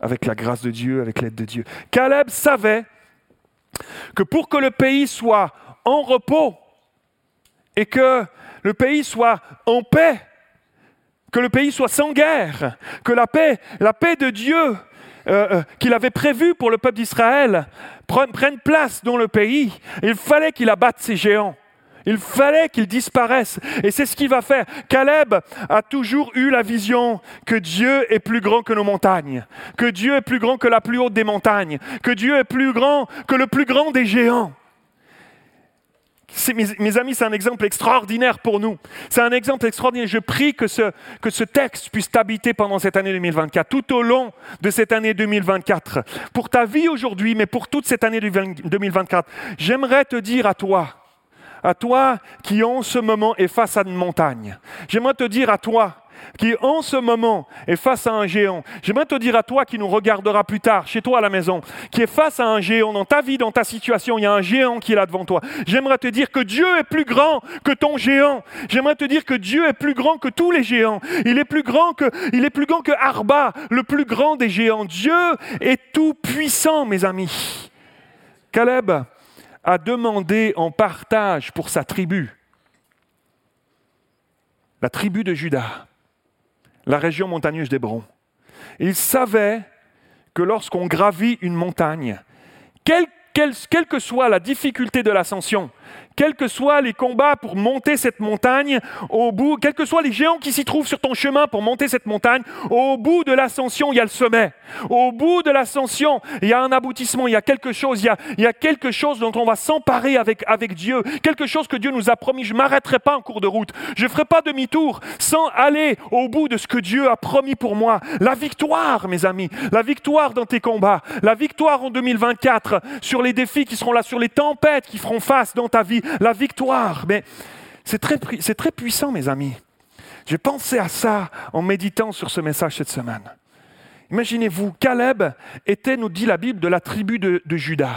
Avec la grâce de Dieu, avec l'aide de Dieu. Caleb savait que pour que le pays soit en repos et que le pays soit en paix, que le pays soit sans guerre, que la paix, la paix de Dieu euh, qu'il avait prévue pour le peuple d'Israël prenne place dans le pays, il fallait qu'il abatte ces géants. Il fallait qu'ils disparaissent. Et c'est ce qu'il va faire. Caleb a toujours eu la vision que Dieu est plus grand que nos montagnes, que Dieu est plus grand que la plus haute des montagnes, que Dieu est plus grand que le plus grand des géants. C'est, mes, mes amis, c'est un exemple extraordinaire pour nous. C'est un exemple extraordinaire. Je prie que ce, que ce texte puisse t'habiter pendant cette année deux mille vingt-quatre, tout au long de cette année deux mille vingt-quatre. Pour ta vie aujourd'hui, mais pour toute cette année deux mille vingt-quatre, j'aimerais te dire à toi, à toi qui en ce moment est face à une montagne. J'aimerais te dire à toi qui en ce moment est face à un géant. J'aimerais te dire à toi qui nous regardera plus tard, chez toi à la maison, qui est face à un géant dans ta vie, dans ta situation, il y a un géant qui est là devant toi. J'aimerais te dire que Dieu est plus grand que ton géant. J'aimerais te dire que Dieu est plus grand que tous les géants. Il est plus grand que, il est plus grand que Arba, le plus grand des géants. Dieu est tout puissant, mes amis. Caleb a demandé en partage pour sa tribu, la tribu de Juda, la région montagneuse d'Hébron. Il savait que lorsqu'on gravit une montagne, quelle, quelle, quelle que soit la difficulté de l'ascension, quels que soient les combats pour monter cette montagne, au bout, quels que soient les géants qui s'y trouvent sur ton chemin pour monter cette montagne, au bout de l'ascension, il y a le sommet. Au bout de l'ascension, il y a un aboutissement, il y a quelque chose, il y a, il y a quelque chose dont on va s'emparer avec, avec Dieu, quelque chose que Dieu nous a promis. Je ne m'arrêterai pas en cours de route, je ne ferai pas demi-tour sans aller au bout de ce que Dieu a promis pour moi. La victoire, mes amis, la victoire dans tes combats, la victoire en deux mille vingt-quatre sur les défis qui seront là, sur les tempêtes qui feront face dans ta vie, la victoire, mais c'est très, c'est très puissant, mes amis. J'ai pensé à ça en méditant sur ce message cette semaine. Imaginez-vous, Caleb était, nous dit la Bible, de la tribu de, de Juda.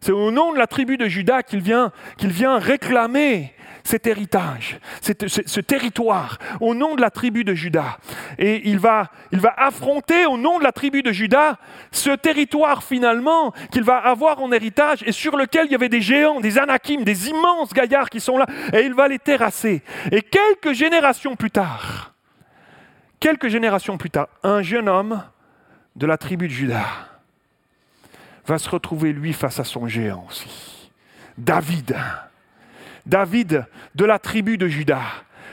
C'est au nom de la tribu de Juda qu'il vient, qu'il vient réclamer cet héritage, cet, ce, ce territoire, au nom de la tribu de Juda. Et il va, il va affronter au nom de la tribu de Juda ce territoire finalement qu'il va avoir en héritage et sur lequel il y avait des géants, des Anakim, des immenses gaillards qui sont là, et il va les terrasser. Et quelques générations plus tard, quelques générations plus tard, un jeune homme de la tribu de Juda va se retrouver, lui, face à son géant aussi. David, David de la tribu de Juda,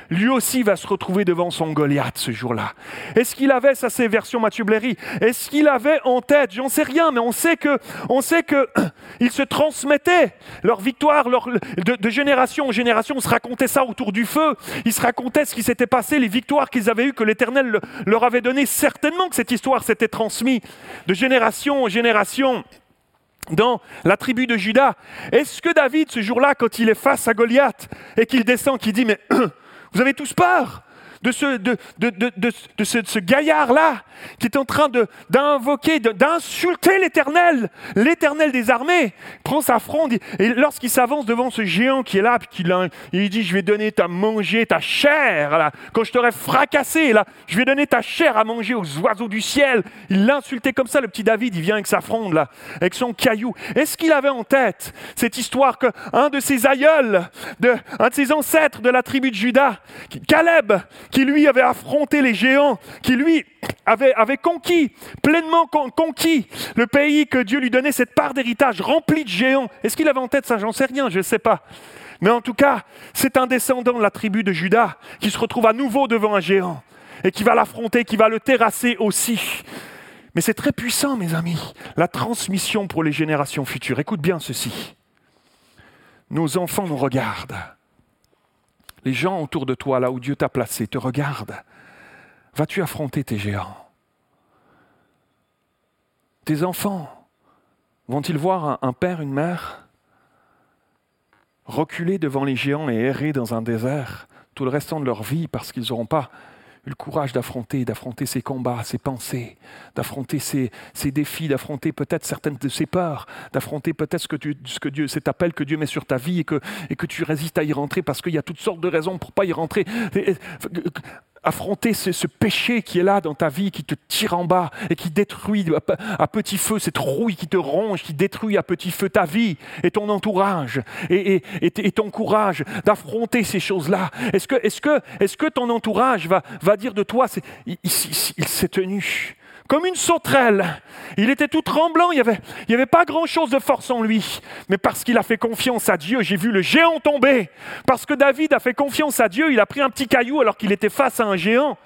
lui aussi va se retrouver devant son Goliath ce jour-là. Est-ce qu'il avait, ça c'est version Mathieu Blairy, est-ce qu'il avait en tête, j'en sais rien, mais on sait que, on sait que ils se transmettaient leur victoire, leur, de, de génération en génération, on se racontait ça autour du feu, ils se racontaient ce qui s'était passé, les victoires qu'ils avaient eues, que l'Éternel le, leur avait données. Certainement que cette histoire s'était transmise de génération en génération dans la tribu de Juda. Est-ce que David, ce jour-là, quand il est face à Goliath et qu'il descend, qu'il dit « Mais vous avez tous peur de ce, de, de, de, de, de ce, de ce gaillard-là qui est en train de, d'invoquer, de, d'insulter l'Éternel, l'Éternel des armées. » Il prend sa fronde et lorsqu'il s'avance devant ce géant qui est là, puis qu'il a, il dit « Je vais donner ta manger, ta chair, là, quand je t'aurai fracassé, là, je vais donner ta chair à manger aux oiseaux du ciel. » Il l'insultait comme ça, le petit David, il vient avec sa fronde, là, avec son caillou. Est-ce qu'il avait en tête cette histoire qu'un de ses aïeuls, de, un de ses ancêtres de la tribu de Juda, Caleb, qui lui avait affronté les géants, qui lui avait, avait conquis, pleinement con, conquis le pays que Dieu lui donnait, cette part d'héritage remplie de géants. Est-ce qu'il avait en tête ça? J'en sais rien, je ne sais pas. Mais en tout cas, c'est un descendant de la tribu de Juda qui se retrouve à nouveau devant un géant et qui va l'affronter, qui va le terrasser aussi. Mais c'est très puissant, mes amis, la transmission pour les générations futures. Écoute bien ceci. Nos enfants nous regardent. Les gens autour de toi, là où Dieu t'a placé, te regardent. Vas-tu affronter tes géants? Tes enfants vont-ils voir un, un père, une mère reculer devant les géants et errer dans un désert tout le restant de leur vie parce qu'ils n'auront pas eu le courage d'affronter, d'affronter ces combats, ces pensées, d'affronter ces, ces défis, d'affronter peut-être certaines de ces peurs, d'affronter peut-être ce que tu, ce que Dieu, cet appel que Dieu met sur ta vie et que, et que tu résistes à y rentrer parce qu'il y a toutes sortes de raisons pour ne pas y rentrer. Et, et, affronter ce, ce péché qui est là dans ta vie, qui te tire en bas et qui détruit à, à petit feu cette rouille qui te ronge, qui détruit à petit feu ta vie et ton entourage et, et, et, et ton courage d'affronter ces choses-là. Est-ce que, est-ce que, est-ce que ton entourage va, va dire de toi, c'est, il, il, il, il s'est tenu comme une sauterelle. Il était tout tremblant, il n'y avait, il y avait pas grand-chose de force en lui. Mais parce qu'il a fait confiance à Dieu, j'ai vu le géant tomber. Parce que David a fait confiance à Dieu, il a pris un petit caillou alors qu'il était face à un géant.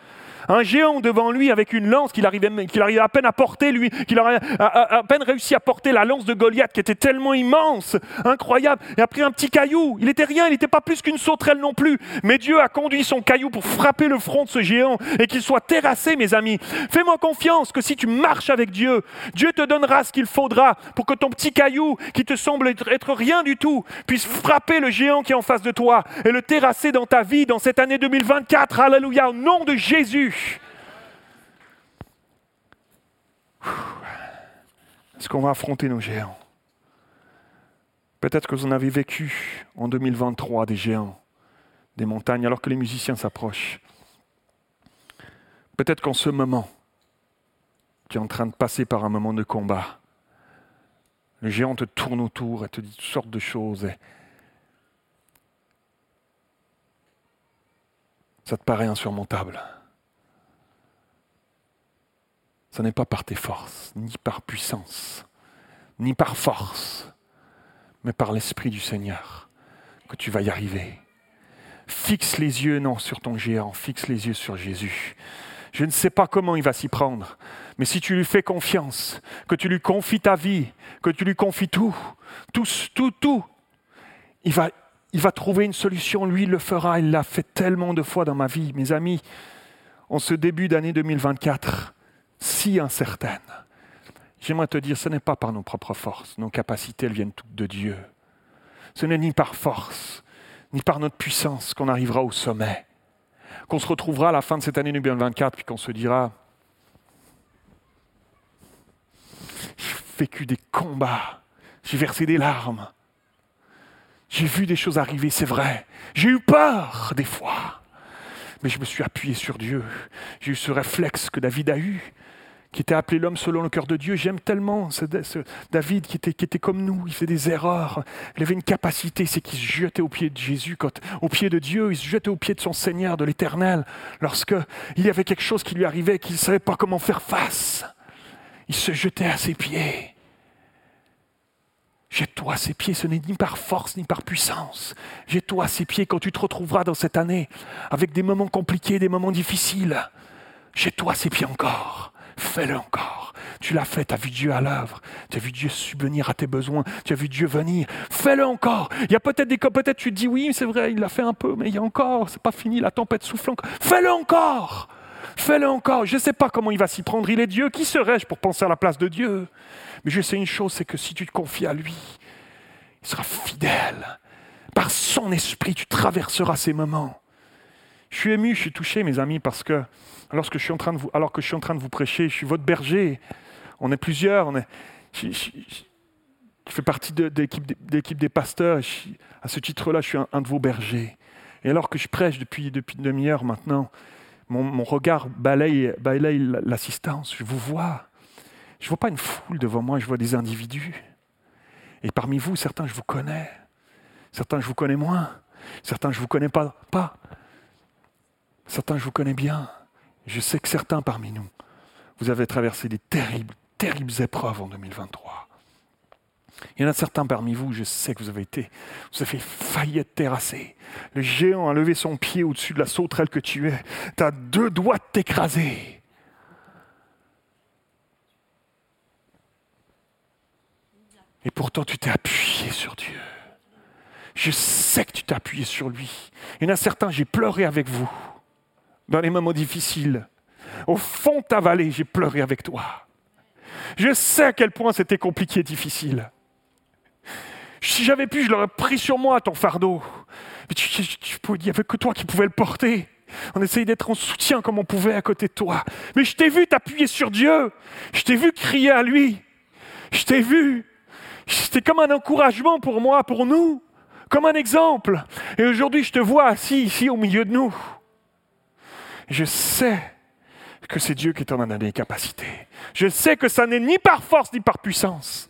Un géant devant lui avec une lance qu'il arrivait, qu'il arrivait à peine à porter, lui, qu'il a à peine réussi à porter la lance de Goliath qui était tellement immense, incroyable. Il a pris un petit caillou, il n'était rien, il n'était pas plus qu'une sauterelle non plus. Mais Dieu a conduit son caillou pour frapper le front de ce géant et qu'il soit terrassé, mes amis. Fais-moi confiance que si tu marches avec Dieu, Dieu te donnera ce qu'il faudra pour que ton petit caillou qui te semble être, être rien du tout puisse frapper le géant qui est en face de toi et le terrasser dans ta vie, dans cette année deux mille vingt-quatre. Alléluia, au nom de Jésus. Est-ce qu'on va affronter nos géants? Peut-être que vous en avez vécu en deux mille vingt-trois des géants, des montagnes, alors que les musiciens s'approchent. Peut-être qu'en ce moment, tu es en train de passer par un moment de combat. Le géant te tourne autour et te dit toutes sortes de choses. Et ça te paraît insurmontable. Ce n'est pas par tes forces, ni par puissance, ni par force, mais par l'Esprit du Seigneur que tu vas y arriver. Fixe les yeux, non, sur ton géant, fixe les yeux sur Jésus. Je ne sais pas comment il va s'y prendre, mais si tu lui fais confiance, que tu lui confies ta vie, que tu lui confies tout, tout, tout, tout, il va, il va trouver une solution, lui il le fera, il l'a fait tellement de fois dans ma vie. Mes amis, en ce début d'année deux mille vingt-quatre, si incertaine, j'aimerais te dire, ce n'est pas par nos propres forces, nos capacités, elles viennent toutes de Dieu. Ce n'est ni par force, ni par notre puissance qu'on arrivera au sommet, qu'on se retrouvera à la fin de cette année deux mille vingt-quatre, puis qu'on se dira, j'ai vécu des combats, j'ai versé des larmes, j'ai vu des choses arriver, c'est vrai, j'ai eu peur des fois, mais je me suis appuyé sur Dieu, j'ai eu ce réflexe que David a eu, qui était appelé l'homme selon le cœur de Dieu. J'aime tellement ce, ce David qui était, qui était comme nous, il faisait des erreurs. Il avait une capacité, c'est qu'il se jetait aux pieds de Jésus, quand, aux pieds de Dieu, il se jetait aux pieds de son Seigneur, de l'Éternel, lorsqu'il y avait quelque chose qui lui arrivait, qu'il ne savait pas comment faire face. Il se jetait à ses pieds. Jette-toi à ses pieds, ce n'est ni par force ni par puissance. Jette-toi à ses pieds quand tu te retrouveras dans cette année, avec des moments compliqués, des moments difficiles. Jette-toi à ses pieds encore. Fais-le encore. Tu l'as fait, tu as vu Dieu à l'œuvre. Tu as vu Dieu subvenir à tes besoins. Tu as vu Dieu venir. Fais-le encore. Il y a peut-être des cas, peut-être tu te dis, oui, c'est vrai, il l'a fait un peu, mais il y a encore, c'est pas fini, la tempête souffle encore. Fais-le encore. Fais-le encore. Je ne sais pas comment il va s'y prendre. Il est Dieu. Qui serais-je pour penser à la place de Dieu? Mais je sais une chose, c'est que si tu te confies à lui, il sera fidèle. Par son esprit, tu traverseras ces moments. Je suis ému, je suis touché, mes amis, parce que lorsque je suis en train de vous, alors que je suis en train de vous prêcher, je suis votre berger. On est plusieurs. On est, je, je, je, je fais partie de, de, l'équipe, de, de l'équipe des pasteurs. Je, à ce titre-là, je suis un, un de vos bergers. Et alors que je prêche depuis, depuis une demi-heure maintenant, Mon, mon regard balaye, balaye l'assistance, je vous vois. Je ne vois pas une foule devant moi, je vois des individus. Et parmi vous, certains, je vous connais. Certains, je vous connais moins. Certains, je ne vous connais pas, pas. Certains, je vous connais bien. Je sais que certains parmi nous, vous avez traversé des terribles, terribles épreuves en deux mille vingt-trois. Il y en a certains parmi vous, je sais que vous avez été, vous avez failli être terrassés. Le géant a levé son pied au-dessus de la sauterelle que tu es. Tu as deux doigts de t'écraser. Et pourtant, tu t'es appuyé sur Dieu. Je sais que tu t'es appuyé sur lui. Il y en a certains, j'ai pleuré avec vous. Dans les moments difficiles, au fond de ta vallée, j'ai pleuré avec toi. Je sais à quel point c'était compliqué et difficile. Si j'avais pu, je l'aurais pris sur moi, ton fardeau. mais tu, tu, tu, il n'y avait que toi qui pouvais le porter. On essayait d'être en soutien comme on pouvait à côté de toi. Mais je t'ai vu t'appuyer sur Dieu. Je t'ai vu crier à lui. Je t'ai vu. C'était comme un encouragement pour moi, pour nous, comme un exemple. Et aujourd'hui, je te vois assis ici au milieu de nous. Je sais que c'est Dieu qui t'en a des capacités. Je sais que ça n'est ni par force ni par puissance.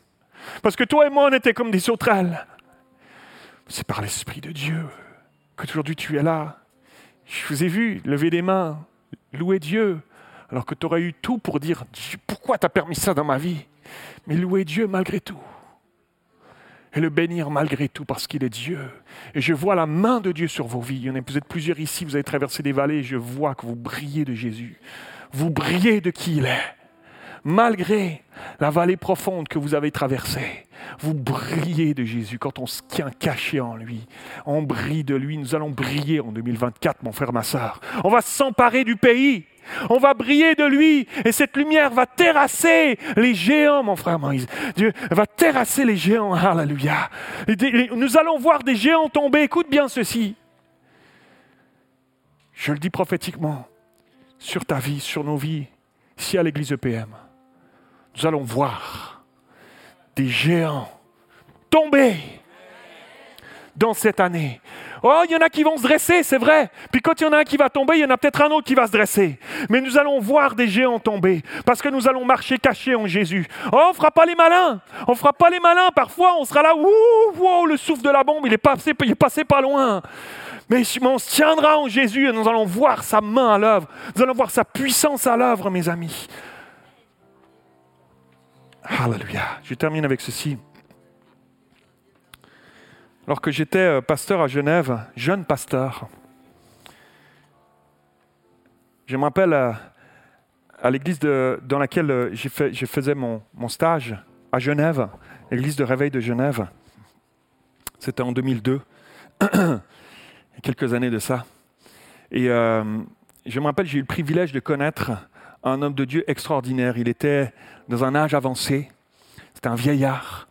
Parce que toi et moi, on était comme des sauterelles. C'est par l'Esprit de Dieu que aujourd'hui tu es là. Je vous ai vu lever des mains, louer Dieu, alors que tu aurais eu tout pour dire « Pourquoi tu as permis ça dans ma vie ?» Mais louer Dieu malgré tout. Et le bénir malgré tout parce qu'il est Dieu. Et je vois la main de Dieu sur vos vies. Il y en a, vous êtes plusieurs ici, vous avez traversé des vallées, et je vois que vous brillez de Jésus. Vous brillez de qui il est. Malgré la vallée profonde que vous avez traversée, vous brillez de Jésus. Quand on se tient caché en lui, on brille de lui. Nous allons briller en deux mille vingt-quatre, mon frère, ma sœur. On va s'emparer du pays. On va briller de lui. Et cette lumière va terrasser les géants, mon frère Moïse. Dieu va terrasser les géants. Alléluia. Nous allons voir des géants tomber. Écoute bien ceci. Je le dis prophétiquement. Sur ta vie, sur nos vies, ici à l'église E P M. Nous allons voir des géants tomber dans cette année. Oh, il y en a qui vont se dresser, c'est vrai. Puis quand il y en a un qui va tomber, il y en a peut-être un autre qui va se dresser. Mais nous allons voir des géants tomber parce que nous allons marcher cachés en Jésus. Oh, on ne fera pas les malins. On ne fera pas les malins. Parfois, on sera là, ouh, wow, le souffle de la bombe, il est passé, il est passé pas loin. Mais on se tiendra en Jésus et nous allons voir sa main à l'œuvre. Nous allons voir sa puissance à l'œuvre, mes amis. Alléluia. Je termine avec ceci. Alors que j'étais pasteur à Genève, jeune pasteur, je me rappelle à, à l'église de, dans laquelle j'ai fait, je faisais mon, mon stage à Genève, l'église de réveil de Genève. C'était en deux mille deux. Quelques années de ça. Et euh, je me rappelle, j'ai eu le privilège de connaître un homme de Dieu extraordinaire. Il était dans un âge avancé. C'était un vieillard.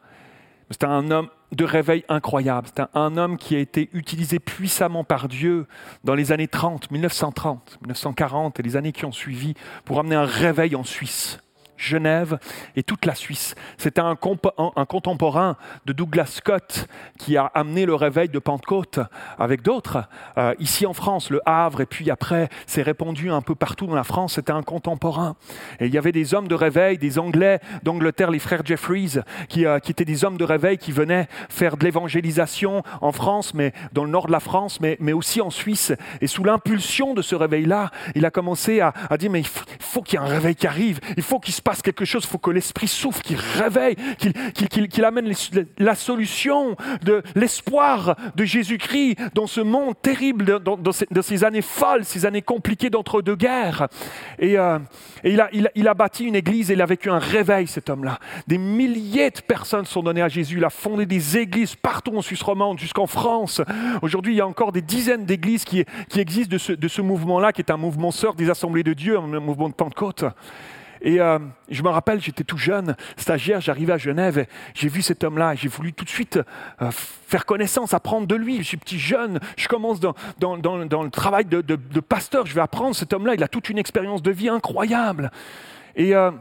C'était un homme de réveil incroyable. C'était un homme qui a été utilisé puissamment par Dieu dans les années trente, mille neuf cent trente, mille neuf cent quarante et les années qui ont suivi pour amener un réveil en Suisse. Genève et toute la Suisse. C'était un, comp- un, un contemporain de Douglas Scott qui a amené le réveil de Pentecôte avec d'autres. Euh, ici en France, le Havre, et puis après, c'est répandu un peu partout dans la France. C'était un contemporain. Et il y avait des hommes de réveil, des Anglais d'Angleterre, les frères Jeffreys, qui, euh, qui étaient des hommes de réveil qui venaient faire de l'évangélisation en France, mais dans le nord de la France, mais, mais aussi en Suisse. Et sous l'impulsion de ce réveil-là, il a commencé à, à dire, mais il faut, il faut qu'il y ait un réveil qui arrive, il faut qu'il se passe quelque chose, il faut que l'Esprit souffle, qu'il réveille, qu'il, qu'il, qu'il, qu'il amène les, la solution de l'espoir de Jésus-Christ dans ce monde terrible, dans, dans, ces, dans ces années folles, ces années compliquées d'entre-deux guerres. Et, euh, et il, a, il, a, il a bâti une église, et il a vécu un réveil, cet homme-là. Des milliers de personnes sont données à Jésus. Il a fondé des églises partout en Suisse romande, jusqu'en France. Aujourd'hui, il y a encore des dizaines d'églises qui, qui existent de ce, de ce mouvement-là, qui est un mouvement sœur des Assemblées de Dieu, un mouvement de Pentecôte. Et euh, je me rappelle, j'étais tout jeune, stagiaire, j'arrivais à Genève, et j'ai vu cet homme-là, et j'ai voulu tout de suite euh, faire connaissance, apprendre de lui. Je suis petit jeune, je commence dans, dans, dans, dans le travail de, de, de pasteur, je vais apprendre, cet homme-là, il a toute une expérience de vie incroyable. Et euh,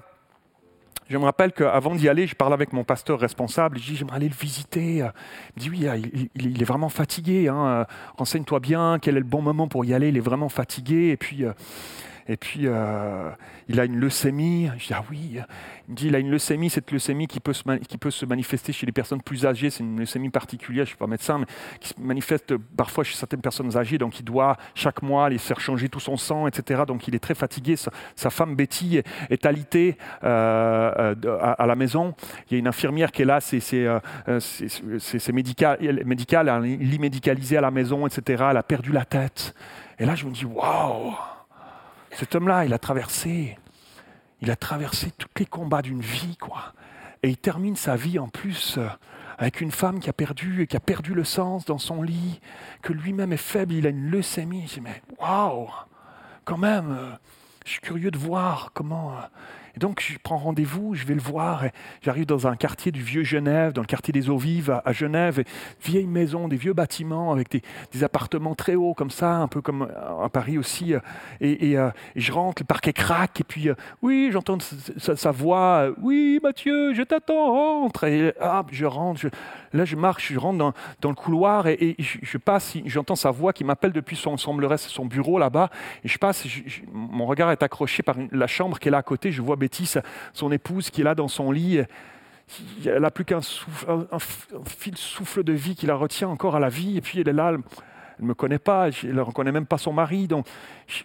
je me rappelle qu'avant d'y aller, je parlais avec mon pasteur responsable, je dis, j'aimerais aller le visiter. Il me dit, oui, il, il est vraiment fatigué, hein. Renseigne-toi bien, quel est le bon moment pour y aller, il est vraiment fatigué, et puis... Euh, Et puis, euh, il a une leucémie. Je dis, ah oui. Il me dit, il a une leucémie, cette leucémie qui peut se, mani- qui peut se manifester chez les personnes plus âgées. C'est une leucémie particulière, je ne suis pas médecin, mais qui se manifeste parfois chez certaines personnes âgées. Donc, il doit chaque mois aller faire changer tout son sang, et cetera. Donc, il est très fatigué. Sa, sa femme, Betty, est alitée euh, à, à la maison. Il y a une infirmière qui est là, c'est, c'est, euh, c'est, c'est, c'est médical, médical, un lit médicalisé à la maison, et cetera. Elle a perdu la tête. Et là, je me dis, waouh! Cet homme-là, il a traversé, il a traversé tous les combats d'une vie, quoi. Et il termine sa vie en plus avec une femme qui a perdu et qui a perdu le sens dans son lit, que lui-même est faible, il a une leucémie. Je dis, mais waouh, quand même, je suis curieux de voir comment. Et donc, je prends rendez-vous, je vais le voir. Et j'arrive dans un quartier du vieux Genève, dans le quartier des Eaux Vives à, à Genève. Vieilles maisons, des vieux bâtiments avec des, des appartements très hauts comme ça, un peu comme à Paris aussi. Et, et, et je rentre, le parquet craque. Et puis, oui, j'entends sa, sa voix. Oui, Mathieu, je t'attends, rentre. Et hop, je rentre. Je, là, je marche, je rentre dans, dans le couloir et, et je, je passe. J'entends sa voix qui m'appelle depuis son, semblerait, son bureau là-bas. Et je passe, je, je, mon regard est accroché par la chambre qui est là à côté. Je vois Betty, son épouse, qui est là dans son lit. Elle n'a plus qu'un souffle, un, un fil souffle de vie qui la retient encore à la vie. Et puis elle est là, elle ne me connaît pas, elle ne reconnaît même pas son mari. Donc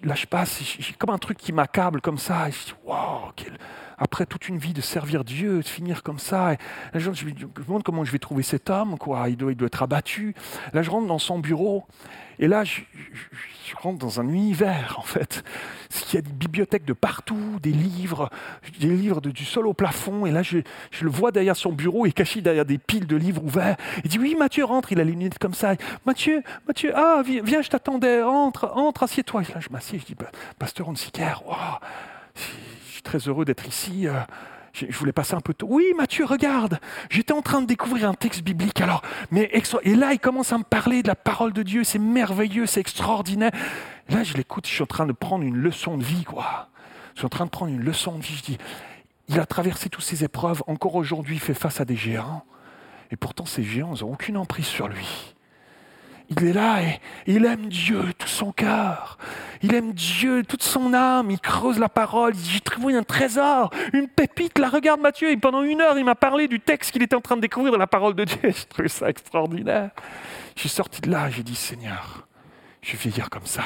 là, je passe, j'ai comme un truc qui m'accable comme ça. Et je dis, wow, quel... après toute une vie de servir Dieu, de finir comme ça. Et là, je, je me demande comment je vais trouver cet homme, quoi. Il doit, il doit être abattu. Là, je rentre dans son bureau. Et là, je, je, je rentre dans un univers, en fait. Il y a des bibliothèques de partout, des livres, des livres de, du sol au plafond. Et là, je, je le vois derrière son bureau, il est caché derrière des piles de livres ouverts. Il dit, oui, Mathieu, rentre. Il a les lunettes comme ça. Mathieu, Mathieu, ah, viens, viens je t'attendais. Entre, entre, assieds-toi. Et là, je m'assieds, je dis, pasteur, on ne s'y guère. Wow. Je suis très heureux d'être ici. Je voulais passer un peu tôt. Oui, Mathieu, regarde, j'étais en train de découvrir un texte biblique. Alors, mais extra... Et là, il commence à me parler de la parole de Dieu. C'est merveilleux, c'est extraordinaire. Et là, je l'écoute, je suis en train de prendre une leçon de vie, quoi. Je suis en train de prendre une leçon de vie. Je dis, il a traversé toutes ces épreuves. Encore aujourd'hui, il fait face à des géants. Et pourtant, ces géants n'ont aucune emprise sur lui. Il est là et il aime Dieu tout son cœur. Il aime Dieu toute son âme. Il creuse la parole. Il dit, j'ai trouvé un trésor, une pépite. Là, regarde Mathieu. Et pendant une heure, il m'a parlé du texte qu'il était en train de découvrir de la parole de Dieu. J'ai trouvé ça extraordinaire. J'ai sorti de là. J'ai dit, Seigneur, je vais vieillir comme ça.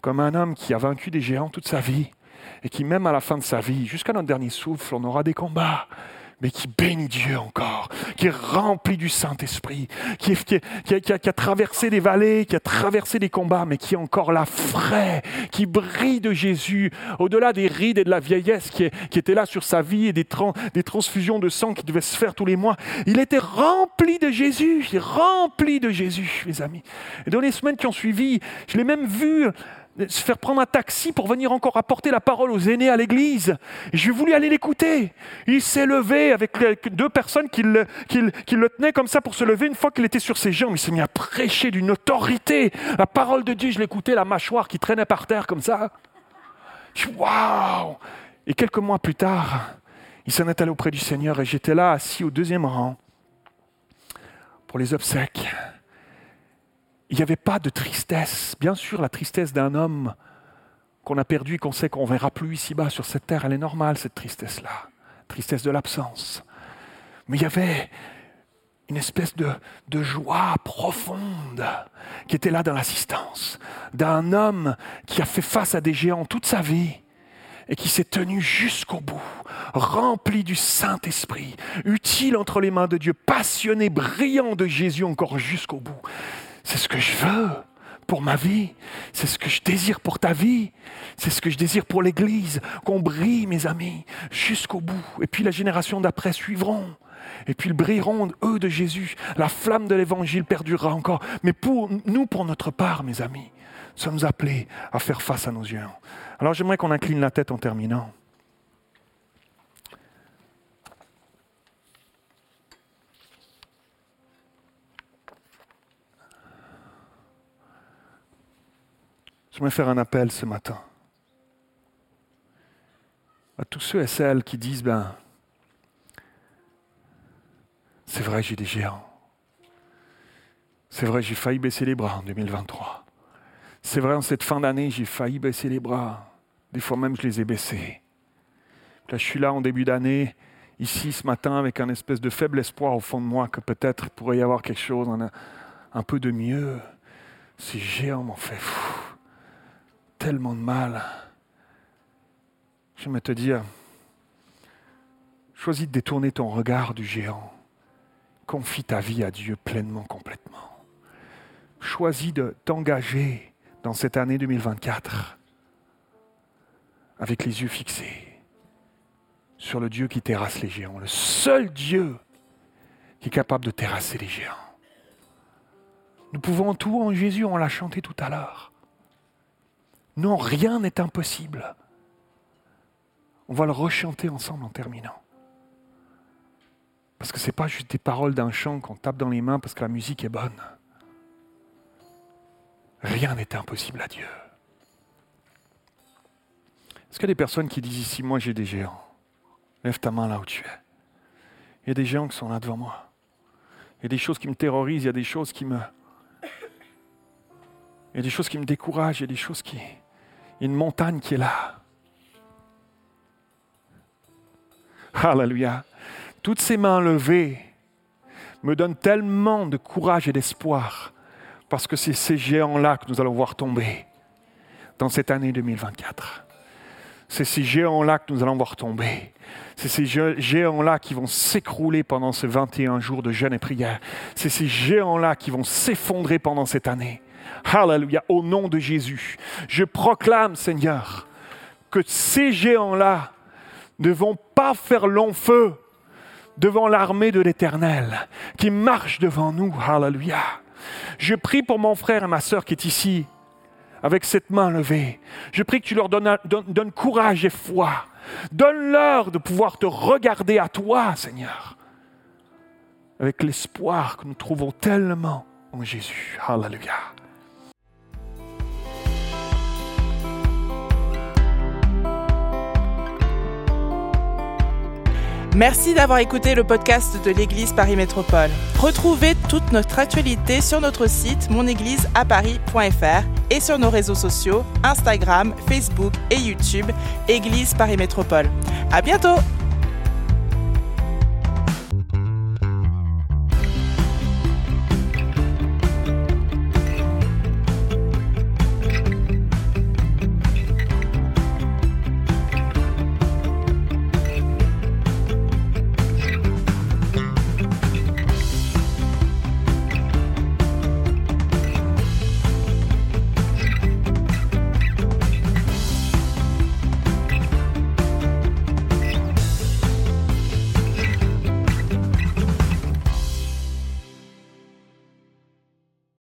Comme un homme qui a vaincu des géants toute sa vie. Et qui, même à la fin de sa vie, jusqu'à notre dernier souffle, on aura des combats. Mais qui bénit Dieu encore, qui est rempli du Saint-Esprit, qui, est, qui, qui, qui, a, qui a traversé des vallées, qui a traversé des combats, mais qui est encore là frais, qui brille de Jésus, au-delà des rides et de la vieillesse qui, est, qui était là sur sa vie et des, trans, des transfusions de sang qui devaient se faire tous les mois. Il était rempli de Jésus, rempli de Jésus, mes amis. Et dans les semaines qui ont suivi, je l'ai même vu se faire prendre un taxi pour venir encore apporter la parole aux aînés à l'église. Et j'ai voulu aller l'écouter. Il s'est levé avec deux personnes qui le, qui, le, qui le tenaient comme ça pour se lever. Une fois qu'il était sur ses jambes, il s'est mis à prêcher d'une autorité. La parole de Dieu, je l'écoutais, la mâchoire qui traînait par terre comme ça. Waouh! Et quelques mois plus tard, il s'en est allé auprès du Seigneur et j'étais là, assis au deuxième rang pour les obsèques. Il n'y avait pas de tristesse. Bien sûr, la tristesse d'un homme qu'on a perdu et qu'on sait qu'on ne verra plus ici-bas sur cette terre, elle est normale, cette tristesse-là. Tristesse de l'absence. Mais il y avait une espèce de, de joie profonde qui était là dans l'assistance. D'un homme qui a fait face à des géants toute sa vie. Et qui s'est tenu jusqu'au bout, rempli du Saint-Esprit, utile entre les mains de Dieu, passionné, brillant de Jésus encore jusqu'au bout. C'est ce que je veux pour ma vie, c'est ce que je désire pour ta vie, c'est ce que je désire pour l'Église, qu'on brille, mes amis, jusqu'au bout. Et puis la génération d'après suivront, et puis ils brilleront, eux, de Jésus. La flamme de l'Évangile perdurera encore. Mais pour nous, pour notre part, mes amis, sommes appelés à faire face à nos yeux. Alors j'aimerais qu'on incline la tête en terminant. Je vais faire un appel ce matin à tous ceux et celles qui disent, ben, c'est vrai, j'ai des géants. C'est vrai, j'ai failli baisser les bras en deux mille vingt-trois. C'est vrai, en cette fin d'année, j'ai failli baisser les bras. Des fois même, je les ai baissés. Là, je suis là en début d'année, ici ce matin, avec un espèce de faible espoir au fond de moi que peut-être il pourrait y avoir quelque chose, un, un peu de mieux. Ces géants m'ont fait fou. Tellement de mal. J'aimerais te dire, choisis de détourner ton regard du géant. Confie ta vie à Dieu pleinement, complètement. Choisis de t'engager dans cette année deux mille vingt-quatre avec les yeux fixés sur le Dieu qui terrasse les géants, le seul Dieu qui est capable de terrasser les géants. Nous pouvons tout en Jésus, on l'a chanté tout à l'heure. Non, rien n'est impossible. On va le rechanter ensemble en terminant. Parce que ce n'est pas juste des paroles d'un chant qu'on tape dans les mains parce que la musique est bonne. Rien n'est impossible à Dieu. Est-ce qu'il y a des personnes qui disent ici, moi j'ai des géants? Lève ta main là où tu es. Il y a des géants qui sont là devant moi. Il y a des choses qui me terrorisent, il y a des choses qui me... Il y a des choses qui me découragent, il y a des choses qui... Il y a une montagne qui est là. Alléluia. Toutes ces mains levées me donnent tellement de courage et d'espoir parce que c'est ces géants-là que nous allons voir tomber dans cette année deux mille vingt-quatre. C'est ces géants-là que nous allons voir tomber. C'est ces géants-là qui vont s'écrouler pendant ces vingt et un jours de jeûne et prière. C'est ces géants-là qui vont s'effondrer pendant cette année. Alléluia, au nom de Jésus. Je proclame, Seigneur, que ces géants-là ne vont pas faire long feu devant l'armée de l'Éternel qui marche devant nous. Alléluia. Je prie pour mon frère et ma sœur qui est ici, avec cette main levée. Je prie que tu leur donnes, donnes, donnes courage et foi. Donne-leur de pouvoir te regarder à toi, Seigneur, avec l'espoir que nous trouvons tellement en Jésus. Alléluia. Merci d'avoir écouté le podcast de l'Église Paris Métropole. Retrouvez toute notre actualité sur notre site mon église a paris point f r et sur nos réseaux sociaux Instagram, Facebook et YouTube Église Paris Métropole. À bientôt!